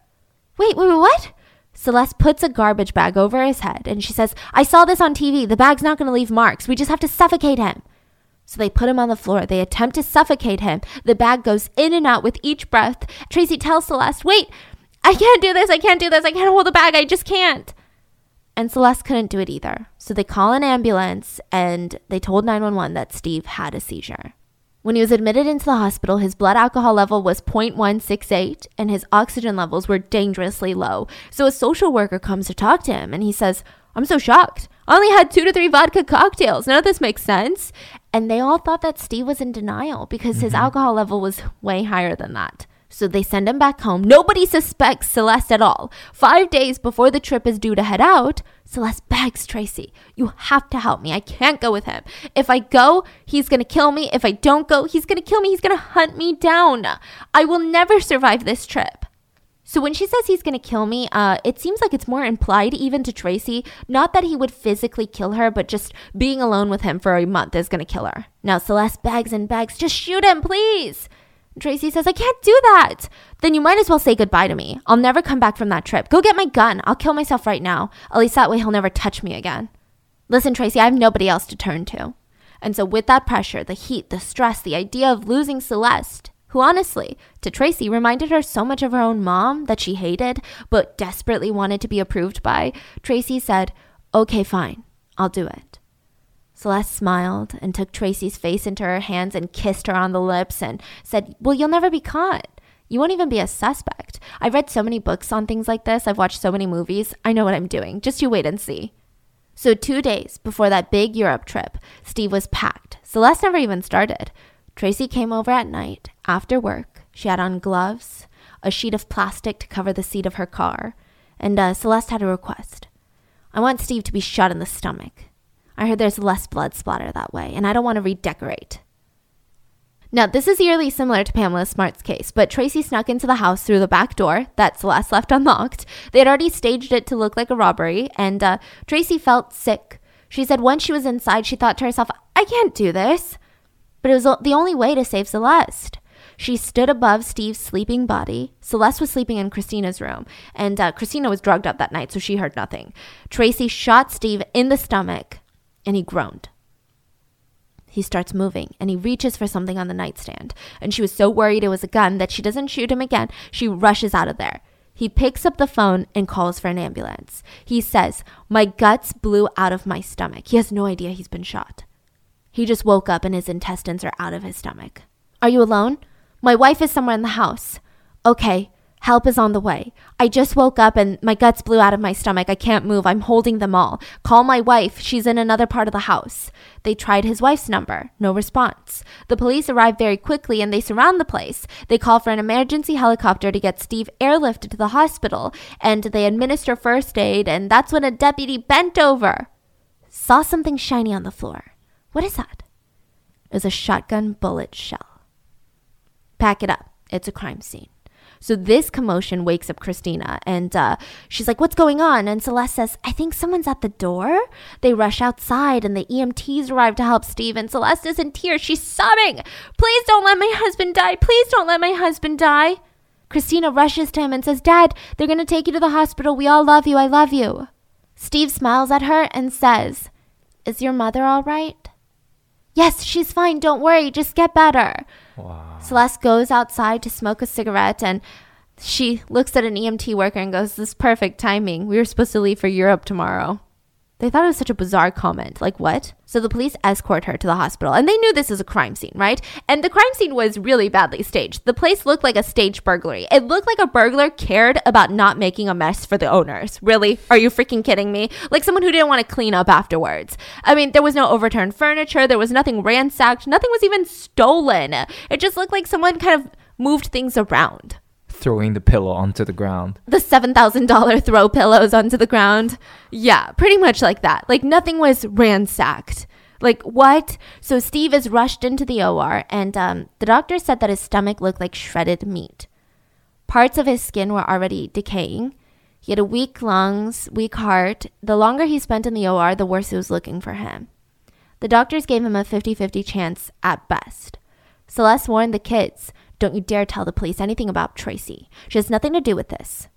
Wait, what? Celeste puts a garbage bag over his head and she says, "I saw this on TV. The bag's not going to leave marks. We just have to suffocate him." So they put him on the floor. They attempt to suffocate him. The bag goes in and out with each breath. Tracy tells Celeste, "Wait, I can't do this. I can't do this. I can't hold the bag. I just can't." And Celeste couldn't do it either. So they call an ambulance and they told 911 that Steve had a seizure. When he was admitted into the hospital, his blood alcohol level was 0.168 and his oxygen levels were dangerously low. So a social worker comes to talk to him and he says, "I'm so shocked. I only had 2 to 3 vodka cocktails. None of this makes sense." And they all thought that Steve was in denial because his alcohol level was way higher than that. So they send him back home. Nobody suspects Celeste at all. 5 days before the trip is due to head out, Celeste begs Tracy, you have to help me. I can't go with him. If I go, he's going to kill me. If I don't go, he's going to kill me. He's going to hunt me down. I will never survive this trip. So when she says he's going to kill me, it seems like it's more implied even to Tracy. Not that he would physically kill her, but just being alone with him for a month is going to kill her. Now Celeste begs and begs, just shoot him, please. Tracy says, I can't do that. Then you might as well say goodbye to me. I'll never come back from that trip. Go get my gun. I'll kill myself right now. At least that way he'll never touch me again. Listen, Tracy, I have nobody else to turn to. And so with that pressure, the heat, the stress, the idea of losing Celeste, who honestly, to Tracy, reminded her so much of her own mom that she hated but desperately wanted to be approved by, Tracy said, okay, fine, I'll do it. Celeste smiled and took Tracy's face into her hands and kissed her on the lips and said, well, you'll never be caught. You won't even be a suspect. I've read so many books on things like this. I've watched so many movies. I know what I'm doing. Just you wait and see. So 2 days before that big Europe trip, Steve was packed. Celeste never even started. Tracy came over at night after work. She had on gloves, a sheet of plastic to cover the seat of her car. And Celeste had a request. I want Steve to be shot in the stomach. I heard there's less blood splatter that way, and I don't want to redecorate. Now, this is eerily similar to Pamela Smart's case, but Tracy snuck into the house through the back door that Celeste left unlocked. They had already staged it to look like a robbery, and Tracy felt sick. She said once she was inside, she thought to herself, I can't do this. But it was the only way to save Celeste. She stood above Steve's sleeping body. Celeste was sleeping in Christina's room, and Christina was drugged up that night, so she heard nothing. Tracy shot Steve in the stomach. And he groaned. He starts moving and he reaches for something on the nightstand. And she was so worried it was a gun that she doesn't shoot him again. She rushes out of there. He picks up the phone and calls for an ambulance. He says, my guts blew out of my stomach. He has no idea he's been shot. He just woke up and his intestines are out of his stomach. Are you alone? My wife is somewhere in the house. Okay, help is on the way. I just woke up and my guts blew out of my stomach. I can't move. I'm holding them all. Call my wife. She's in another part of the house. They tried his wife's number. No response. The police arrive very quickly and they surround the place. They call for an emergency helicopter to get Steve airlifted to the hospital, and they administer first aid, and that's when a deputy bent over, saw something shiny on the floor. What is that? It was a shotgun bullet shell. Pack it up. It's a crime scene. So this commotion wakes up Christina, and she's like, what's going on? And Celeste says, I think someone's at the door. They rush outside, and the EMTs arrive to help Steve, and Celeste is in tears. She's sobbing. Please don't let my husband die. Please don't let my husband die. Christina rushes to him and says, Dad, they're going to take you to the hospital. We all love you. I love you. Steve smiles at her and says, is your mother all right? Yes, she's fine. Don't worry. Just get better. Wow. Celeste goes outside to smoke a cigarette, and she looks at an EMT worker and goes, this is perfect timing. We were supposed to leave for Europe tomorrow. They thought it was such a bizarre comment. Like, what? So the police escort her to the hospital, and they knew this is a crime scene, right? And the crime scene was really badly staged. The place looked like a staged burglary. It looked like a burglar cared about not making a mess for the owners. Really? Are you freaking kidding me? Like someone who didn't want to clean up afterwards. I mean, there was no overturned furniture. There was nothing ransacked. Nothing was even stolen. It just looked like someone kind of moved things around. Throwing the pillow onto the ground. The $7,000 throw pillows onto the ground. Yeah, pretty much like that. Like nothing was ransacked. Like what? So Steve is rushed into the OR, and the doctor said that his stomach looked like shredded meat. Parts of his skin were already decaying. He had a weak lungs, weak heart. The longer he spent in the OR, the worse it was looking for him. The doctors gave him a 50-50 chance at best. Celeste warned the kids, don't you dare tell the police anything about Tracy. She has nothing to do with this.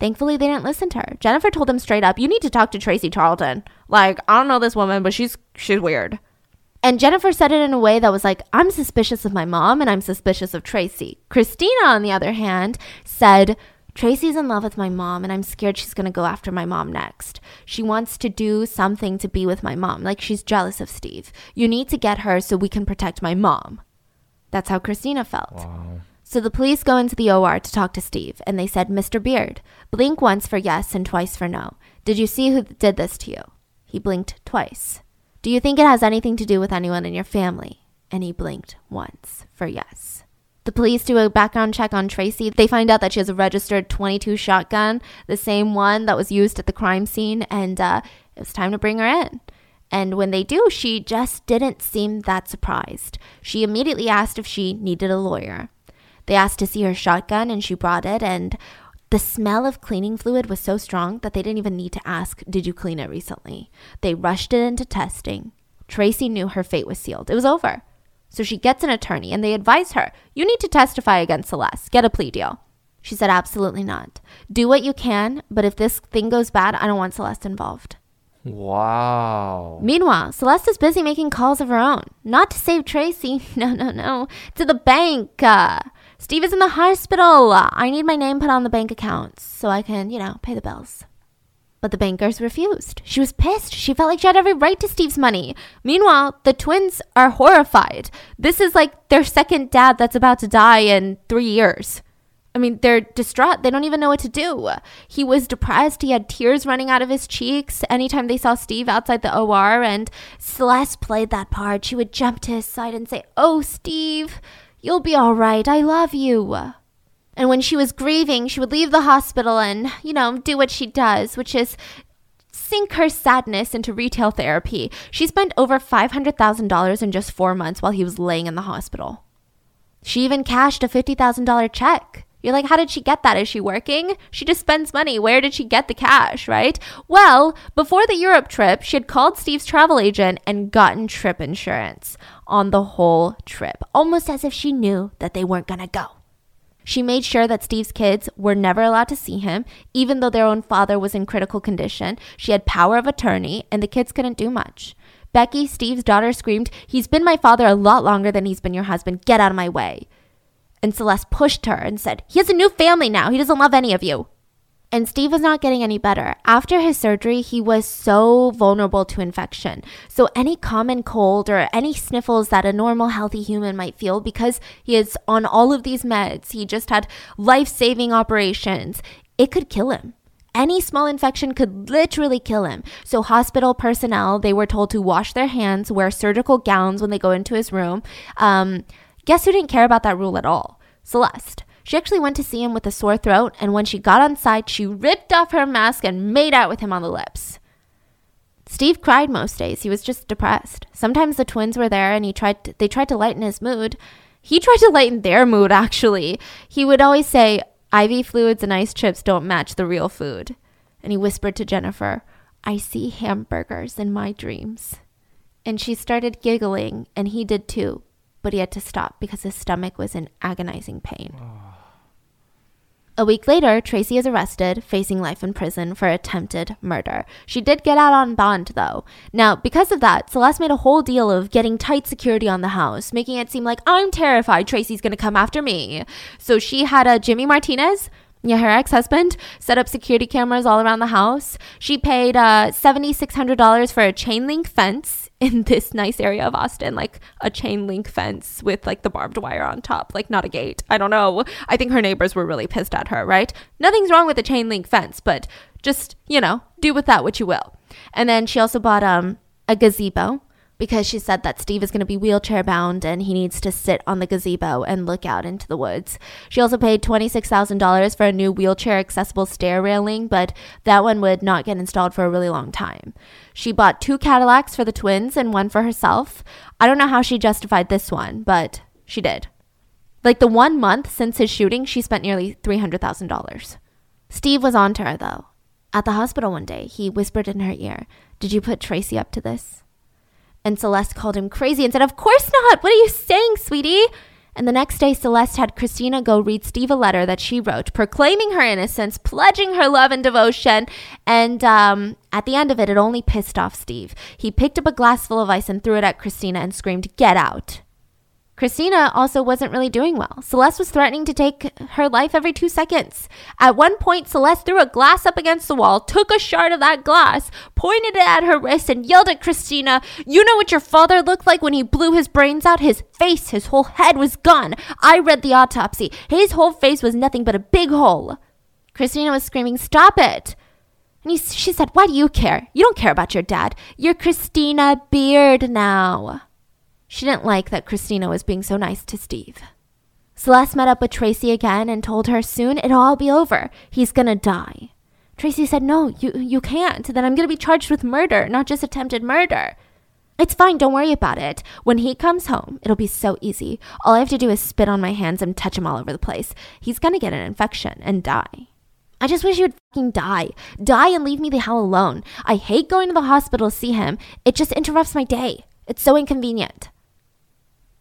Thankfully, they didn't listen to her. Jennifer told them straight up, you need to talk to Tracy Tarleton. Like, I don't know this woman, but she's weird. And Jennifer said it in a way that was like, I'm suspicious of my mom and I'm suspicious of Tracy. Christina, on the other hand, said, Tracy's in love with my mom and I'm scared she's going to go after my mom next. She wants to do something to be with my mom. Like, she's jealous of Steve. You need to get her so we can protect my mom. That's how Christina felt. Wow. So the police go into the OR to talk to Steve, and they said, Mr. Beard, blink once for yes and twice for no. Did you see who did this to you? He blinked twice. Do you think it has anything to do with anyone in your family? And he blinked once for yes. The police do a background check on Tracy. They find out that she has a registered 22 shotgun, the same one that was used at the crime scene, and it was time to bring her in. And when they do, she just didn't seem that surprised. She immediately asked if she needed a lawyer. They asked to see her shotgun, and she brought it, and the smell of cleaning fluid was so strong that they didn't even need to ask, did you clean it recently? They rushed it into testing. Tracy knew her fate was sealed. It was over. So she gets an attorney, and they advise her, you need to testify against Celeste. Get a plea deal. She said, absolutely not. Do what you can, but if this thing goes bad, I don't want Celeste involved. Wow. Meanwhile, Celeste is busy making calls of her own. Not to save Tracy. No. To the bank. Steve is in the hospital. I need my name put on the bank accounts so I can, pay the bills. But the bankers refused. She was pissed. She felt like she had every right to Steve's money. Meanwhile, the twins are horrified. This is like their second dad that's about to die in 3 years. I mean, they're distraught. They don't even know what to do. He was depressed. He had tears running out of his cheeks anytime they saw Steve outside the OR, and Celeste played that part. She would jump to his side and say, oh, Steve, you'll be all right. I love you. And when she was grieving, she would leave the hospital and, do what she does, which is sink her sadness into retail therapy. She spent over $500,000 in just 4 months while he was laying in the hospital. She even cashed a $50,000 check. You're like, how did she get that? Is she working? She just spends money. Where did she get the cash, right? Well, before the Europe trip, she had called Steve's travel agent and gotten trip insurance on the whole trip, almost as if she knew that they weren't going to go. She made sure that Steve's kids were never allowed to see him, even though their own father was in critical condition. She had power of attorney, and the kids couldn't do much. Becky, Steve's daughter, screamed, he's been my father a lot longer than he's been your husband. Get out of my way. And Celeste pushed her and said, he has a new family now. He doesn't love any of you. And Steve was not getting any better. After his surgery, he was so vulnerable to infection. So any common cold or any sniffles that a normal, healthy human might feel, because he is on all of these meds, he just had life-saving operations, it could kill him. Any small infection could literally kill him. So hospital personnel, they were told to wash their hands, wear surgical gowns when they go into his room. Guess who didn't care about that rule at all? Celeste. She actually went to see him with a sore throat, and when she got on site, she ripped off her mask and made out with him on the lips. Steve cried most days. He was just depressed. Sometimes the twins were there, and they tried to lighten his mood. He tried to lighten their mood, actually. He would always say, IV fluids and ice chips don't match the real food. And he whispered to Jennifer, I see hamburgers in my dreams. And she started giggling, and he did too. But he had to stop because his stomach was in agonizing pain. Oh. A week later, Tracy is arrested, facing life in prison for attempted murder. She did get out on bond, though. Now, because of that, Celeste made a whole deal of getting tight security on the house, making it seem like, I'm terrified Tracy's going to come after me. So she had a Jimmy Martinez, her ex-husband, set up security cameras all around the house. She paid $7,600 for a chain link fence in this nice area of Austin, like a chain link fence with like the barbed wire on top, like not a gate. I don't know. I think her neighbors were really pissed at her, right? Nothing's wrong with a chain link fence, but just, do with that what you will. And then she also bought a gazebo, because she said that Steve is going to be wheelchair bound and he needs to sit on the gazebo and look out into the woods. She also paid $26,000 for a new wheelchair accessible stair railing, but that one would not get installed for a really long time. She bought 2 Cadillacs for the twins and one for herself. I don't know how she justified this one, but she did. Like the 1 month since his shooting, she spent nearly $300,000. Steve was on to her, though. At the hospital one day, he whispered in her ear, did you put Tracy up to this? And Celeste called him crazy and said, of course not. What are you saying, sweetie? And the next day, Celeste had Christina go read Steve a letter that she wrote, proclaiming her innocence, pledging her love and devotion. And at the end of it, it only pissed off Steve. He picked up a glass full of ice and threw it at Christina and screamed, get out. Christina also wasn't really doing well. Celeste was threatening to take her life every 2 seconds. At one point, Celeste threw a glass up against the wall, took a shard of that glass, pointed it at her wrist, and yelled at Christina, you know what your father looked like when he blew his brains out? His face, his whole head was gone. I read the autopsy. His whole face was nothing but a big hole. Christina was screaming, stop it. And she said, why do you care? You don't care about your dad. You're Christina Beard now. She didn't like that Christina was being so nice to Steve. Celeste met up with Tracy again and told her soon it'll all be over. He's going to die. Tracy said, no, you can't. Then I'm going to be charged with murder, not just attempted murder. It's fine. Don't worry about it. When he comes home, it'll be so easy. All I have to do is spit on my hands and touch him all over the place. He's going to get an infection and die. I just wish he would fucking die. Die and leave me the hell alone. I hate going to the hospital to see him. It just interrupts my day. It's so inconvenient.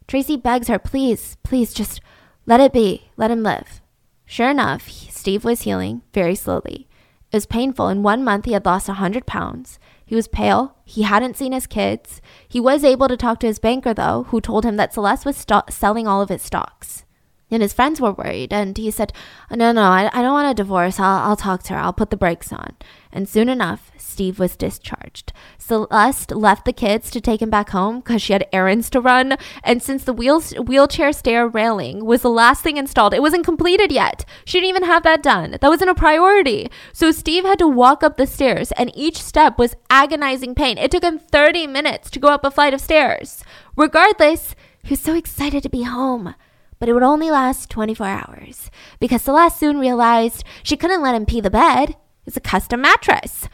Tracy begs her, please, please, just let it be. Let him live. Sure enough, Steve was healing very slowly. It was painful. In 1 month, he had lost 100 pounds. He was pale. He hadn't seen his kids. He was able to talk to his banker, though, who told him that Celeste was selling all of his stocks. And his friends were worried, and he said, no, I don't want a divorce. I'll talk to her. I'll put the brakes on. And soon enough, Steve was discharged. Celeste left the kids to take him back home because she had errands to run. And since the wheelchair stair railing was the last thing installed, it wasn't completed yet. She didn't even have that done. That wasn't a priority. So Steve had to walk up the stairs, and each step was agonizing pain. It took him 30 minutes to go up a flight of stairs. Regardless, he was so excited to be home. But it would only last 24 hours because Celeste soon realized she couldn't let him pee the bed. It's a custom mattress.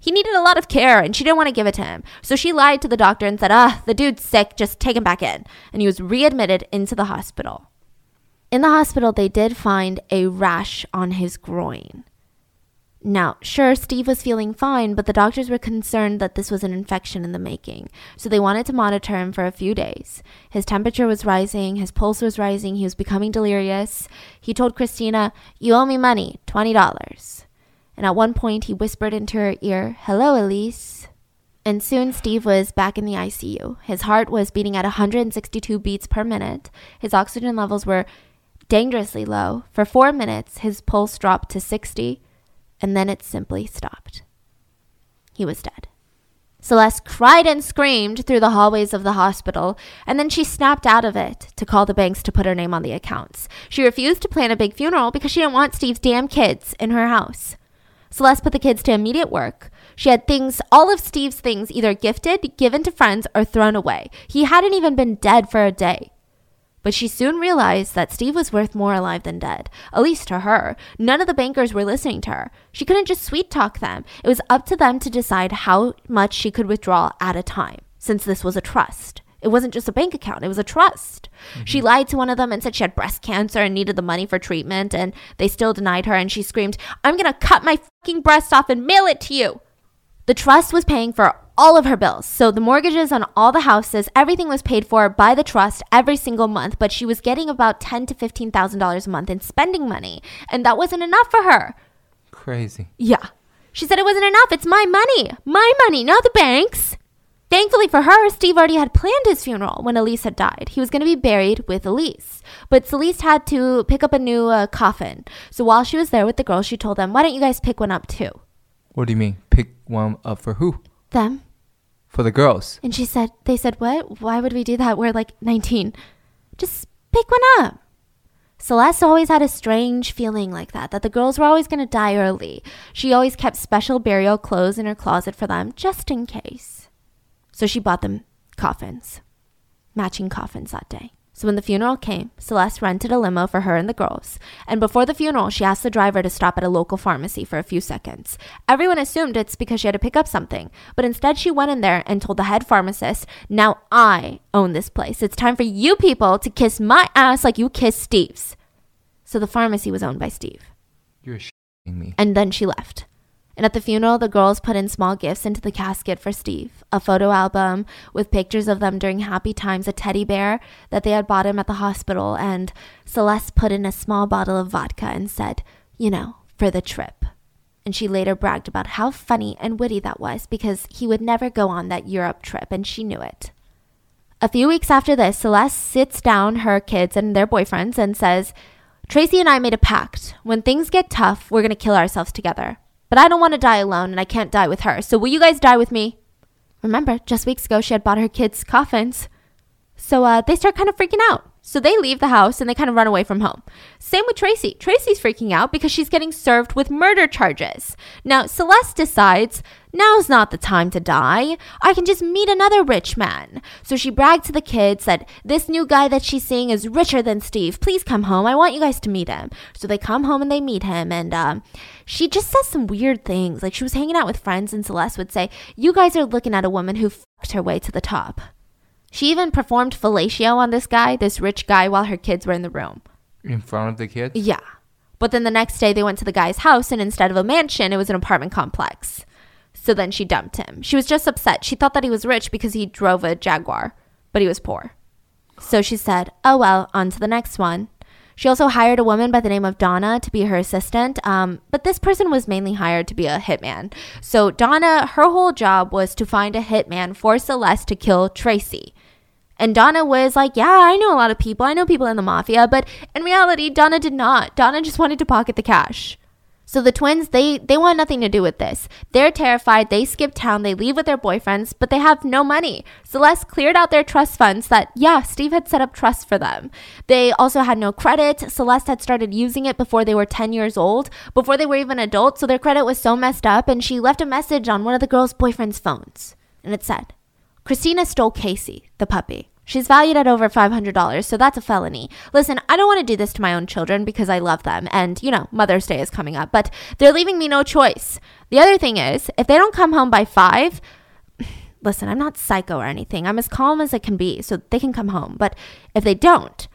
He needed a lot of care and she didn't want to give it to him. So she lied to the doctor and said, the dude's sick, just take him back in. And he was readmitted into the hospital. In the hospital, they did find a rash on his groin. Now, sure, Steve was feeling fine, but the doctors were concerned that this was an infection in the making. So they wanted to monitor him for a few days. His temperature was rising. His pulse was rising. He was becoming delirious. He told Christina, you owe me money, $20. And at one point, he whispered into her ear, hello, Elise. And soon Steve was back in the ICU. His heart was beating at 162 beats per minute. His oxygen levels were dangerously low. For 4 minutes, his pulse dropped to 60. And then it simply stopped. He was dead. Celeste cried and screamed through the hallways of the hospital, and then she snapped out of it to call the banks to put her name on the accounts. She refused to plan a big funeral because she didn't want Steve's damn kids in her house. Celeste put the kids to immediate work. She had things, all of Steve's things, either gifted, given to friends, or thrown away. He hadn't even been dead for a day. But she soon realized that Steve was worth more alive than dead, at least to her. None of the bankers were listening to her. She couldn't just sweet talk them. It was up to them to decide how much she could withdraw at a time, since this was a trust. It wasn't just a bank account. It was a trust. Mm-hmm. She lied to one of them and said she had breast cancer and needed the money for treatment, and they still denied her, and she screamed, I'm going to cut my fucking breast off and mail it to you. The trust was paying for all of her bills. So the mortgages on all the houses, everything was paid for by the trust every single month, but she was getting about $10,000 to $15,000 a month in spending money. And that wasn't enough for her. Crazy. Yeah. She said it wasn't enough. It's my money. My money, not the bank's. Thankfully for her, Steve already had planned his funeral when Elise had died. He was going to be buried with Elise. But Celeste had to pick up a new coffin. So while she was there with the girls, she told them, why don't you guys pick one up too? What do you mean? Pick one up for who? Them. For the girls. And she said, they said, what? Why would we do that? We're like 19. Just pick one up. Celeste always had a strange feeling like that the girls were always going to die early. She always kept special burial clothes in her closet for them, just in case. So she bought them coffins, matching coffins that day. So when the funeral came, Celeste rented a limo for her and the girls. And before the funeral, she asked the driver to stop at a local pharmacy for a few seconds. Everyone assumed it's because she had to pick up something. But instead, she went in there and told the head pharmacist, now I own this place. It's time for you people to kiss my ass like you kissed Steve's. So the pharmacy was owned by Steve. You're shitting me. And then she left. And at the funeral, the girls put in small gifts into the casket for Steve, a photo album with pictures of them during happy times, a teddy bear that they had bought him at the hospital, and Celeste put in a small bottle of vodka and said, for the trip. And she later bragged about how funny and witty that was because he would never go on that Europe trip, and she knew it. A few weeks after this, Celeste sits down her kids and their boyfriends and says, Tracy and I made a pact. When things get tough, we're going to kill ourselves together. But I don't want to die alone, and I can't die with her. So will you guys die with me? Remember, just weeks ago, she had bought her kids coffins. So they start kind of freaking out. So they leave the house and they kind of run away from home. Same with Tracy. Tracy's freaking out because she's getting served with murder charges. Now, Celeste decides, now's not the time to die. I can just meet another rich man. So she bragged to the kids that this new guy that she's seeing is richer than Steve. Please come home. I want you guys to meet him. So they come home and they meet him. And she just says some weird things. Like, she was hanging out with friends and Celeste would say, you guys are looking at a woman who fucked her way to the top. She even performed fellatio on this guy, this rich guy, while her kids were in the room. In front of the kids? Yeah. But then the next day, they went to the guy's house, and instead of a mansion, it was an apartment complex. So then she dumped him. She was just upset. She thought that he was rich because he drove a Jaguar, but he was poor. So she said, oh, well, on to the next one. She also hired a woman by the name of Donna to be her assistant, but this person was mainly hired to be a hitman. So Donna, her whole job was to find a hitman for Celeste to kill Tracy. And Donna was like, yeah, I know a lot of people. I know people in the mafia. But in reality, Donna did not. Donna just wanted to pocket the cash. So the twins, they want nothing to do with this. They're terrified. They skip town. They leave with their boyfriends, but they have no money. Celeste cleared out their trust funds that, yeah, Steve had set up trusts for them. They also had no credit. Celeste had started using it before they were 10 years old, before they were even adults. So their credit was so messed up. And she left a message on one of the girls' boyfriend's phones. And it said, Christina stole Casey, the puppy. She's valued at over $500, so that's a felony. Listen, I don't want to do this to my own children because I love them. And, you know, Mother's Day is coming up, but they're leaving me no choice. The other thing is, if they don't come home by 5, listen, I'm not psycho or anything. I'm as calm as I can be, so they can come home. But if they don't,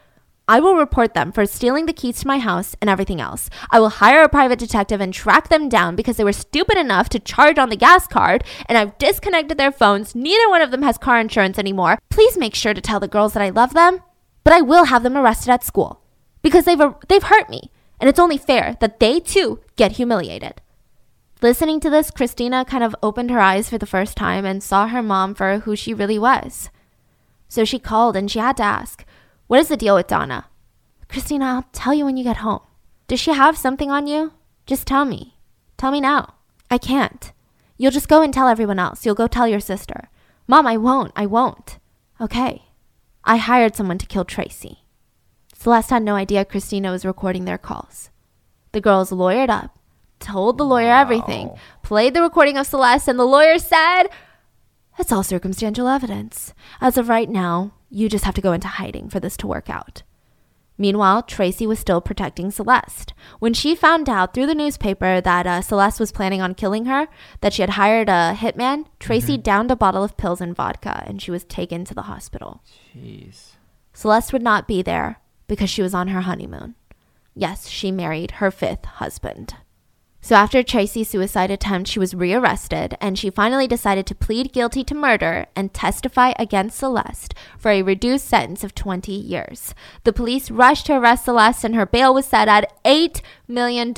I will report them for stealing the keys to my house and everything else. I will hire a private detective and track them down because they were stupid enough to charge on the gas card, and I've disconnected their phones. Neither one of them has car insurance anymore. Please make sure to tell the girls that I love them, but I will have them arrested at school because they've hurt me, and it's only fair that they too get humiliated. Listening to this, Christina kind of opened her eyes for the first time and saw her mom for who she really was. So she called and she had to ask, what is the deal with Donna? Christina, I'll tell you when you get home. Does she have something on you? Just tell me. Tell me now. I can't. You'll just go and tell everyone else. You'll go tell your sister. Mom, I won't. I won't. Okay. I hired someone to kill Tracy. Celeste had no idea Christina was recording their calls. The girls lawyered up, told the lawyer everything, played the recording of Celeste, and the lawyer said, it's all circumstantial evidence. As of right now, you just have to go into hiding for this to work out. Meanwhile, Tracy was still protecting Celeste. When she found out through the newspaper that Celeste was planning on killing her, that she had hired a hitman, Tracy downed a bottle of pills and vodka, and she was taken to the hospital. Jeez. Celeste would not be there because she was on her honeymoon. Yes, she married her 5th husband. So after Tracy's suicide attempt, she was rearrested, and she finally decided to plead guilty to murder and testify against Celeste for a reduced sentence of 20 years. The police rushed to arrest Celeste, and her bail was set at $8 million,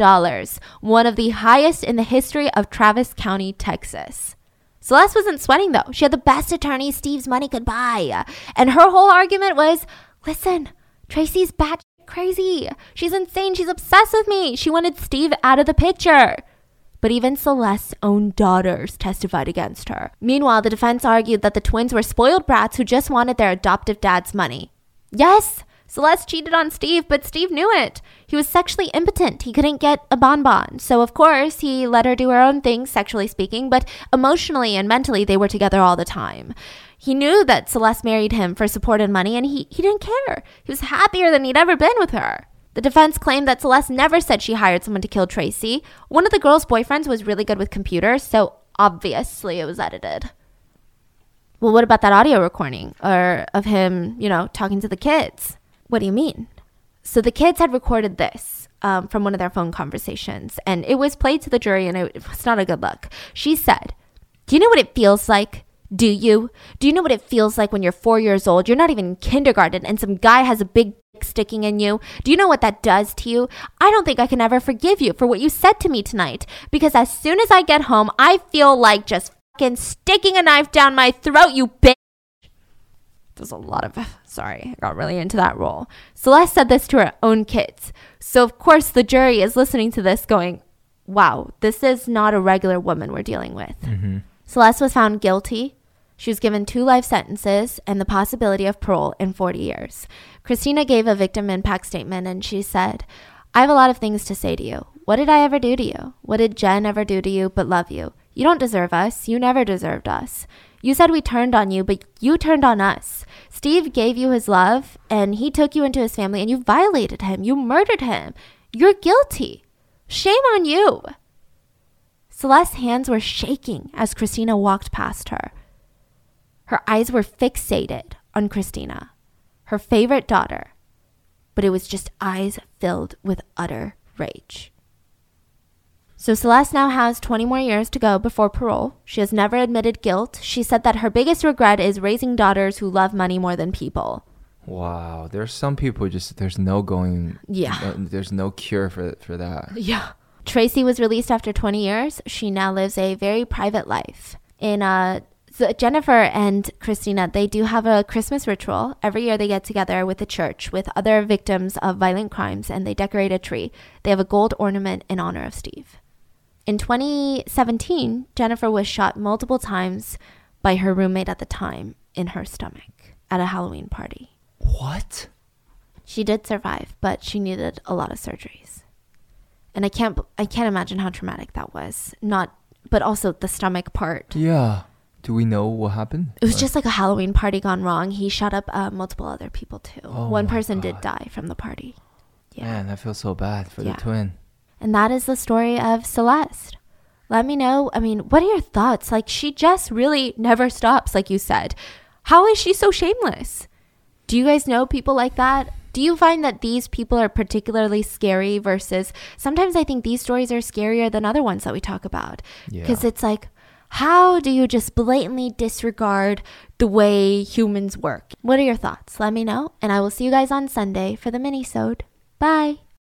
one of the highest in the history of Travis County, Texas. Celeste wasn't sweating, though. She had the best attorney Steve's money could buy. And her whole argument was, listen, Tracy's batshit crazy. She's insane. She's obsessed with me. She wanted Steve out of the picture. But even Celeste's own daughters testified against her. Meanwhile, the defense argued that the twins were spoiled brats who just wanted their adoptive dad's money. Yes, Celeste cheated on Steve, but Steve knew it. He was sexually impotent. He couldn't get a bonbon. So, of course, he let her do her own thing, sexually speaking, but emotionally and mentally, they were together all the time. He knew that Celeste married him for support and money, and he didn't care. He was happier than he'd ever been with her. The defense claimed that Celeste never said she hired someone to kill Tracy. One of the girls' boyfriends was really good with computers, so obviously it was edited. Well, what about that audio recording or of him, you know, talking to the kids? What do you mean? So the kids had recorded this from one of their phone conversations, and it was played to the jury, and it was not a good look. She said, do you know what it feels like? Do you? Do you know what it feels like when you're 4 years old? You're not even in kindergarten and some guy has a big dick sticking in you. Do you know what that does to you? I don't think I can ever forgive you for what you said to me tonight because as soon as I get home, I feel like just fucking sticking a knife down my throat, you bitch. There's a lot of... Sorry, I got really into that role. Celeste said this to her own kids. So, of course, the jury is listening to this going, wow, this is not a regular woman we're dealing with. Mm-hmm. Celeste was found guilty She was given 2 life sentences and the possibility of parole in 40 years. Christina gave a victim impact statement, and she said, "I have a lot of things to say to you. What did I ever do to you? What did Jen ever do to you but love you? You don't deserve us. You never deserved us. You said we turned on you, but you turned on us. Steve gave you his love, and he took you into his family, and you violated him. You murdered him. You're guilty. Shame on you." Celeste's hands were shaking as Christina walked past her. Her eyes were fixated on Christina, her favorite daughter, but it was just eyes filled with utter rage. So Celeste now has 20 more years to go before parole. She has never admitted guilt. She said that her biggest regret is raising daughters who love money more than people. Wow. There's some people just, there's no going. Yeah. There's no cure for that. Yeah. Tracy was released after 20 years. She now lives a very private life. So Jennifer and Christina, they do have a Christmas ritual. Every year they get together with the church with other victims of violent crimes, and they decorate a tree. They have a gold ornament in honor of Steve. In 2017, Jennifer was shot multiple times by her roommate at the time in her stomach at a Halloween party. What? She did survive, but she needed a lot of surgeries. And I can't imagine how traumatic that was. But also the stomach part. Yeah. Do we know what happened? It was just like a Halloween party gone wrong. He shot up multiple other people too. Oh, one person did die from the party. Yeah. Man, I feel so bad for the twin. And that is the story of Celeste. Let me know. I mean, what are your thoughts? Like, she just really never stops, like you said. How is she so shameless? Do you guys know people like that? Do you find that these people are particularly scary versus... Sometimes I think these stories are scarier than other ones that we talk about. Because it's like... How do you just blatantly disregard the way humans work? What are your thoughts? Let me know, and I will see you guys on Sunday for the mini-sode. Bye!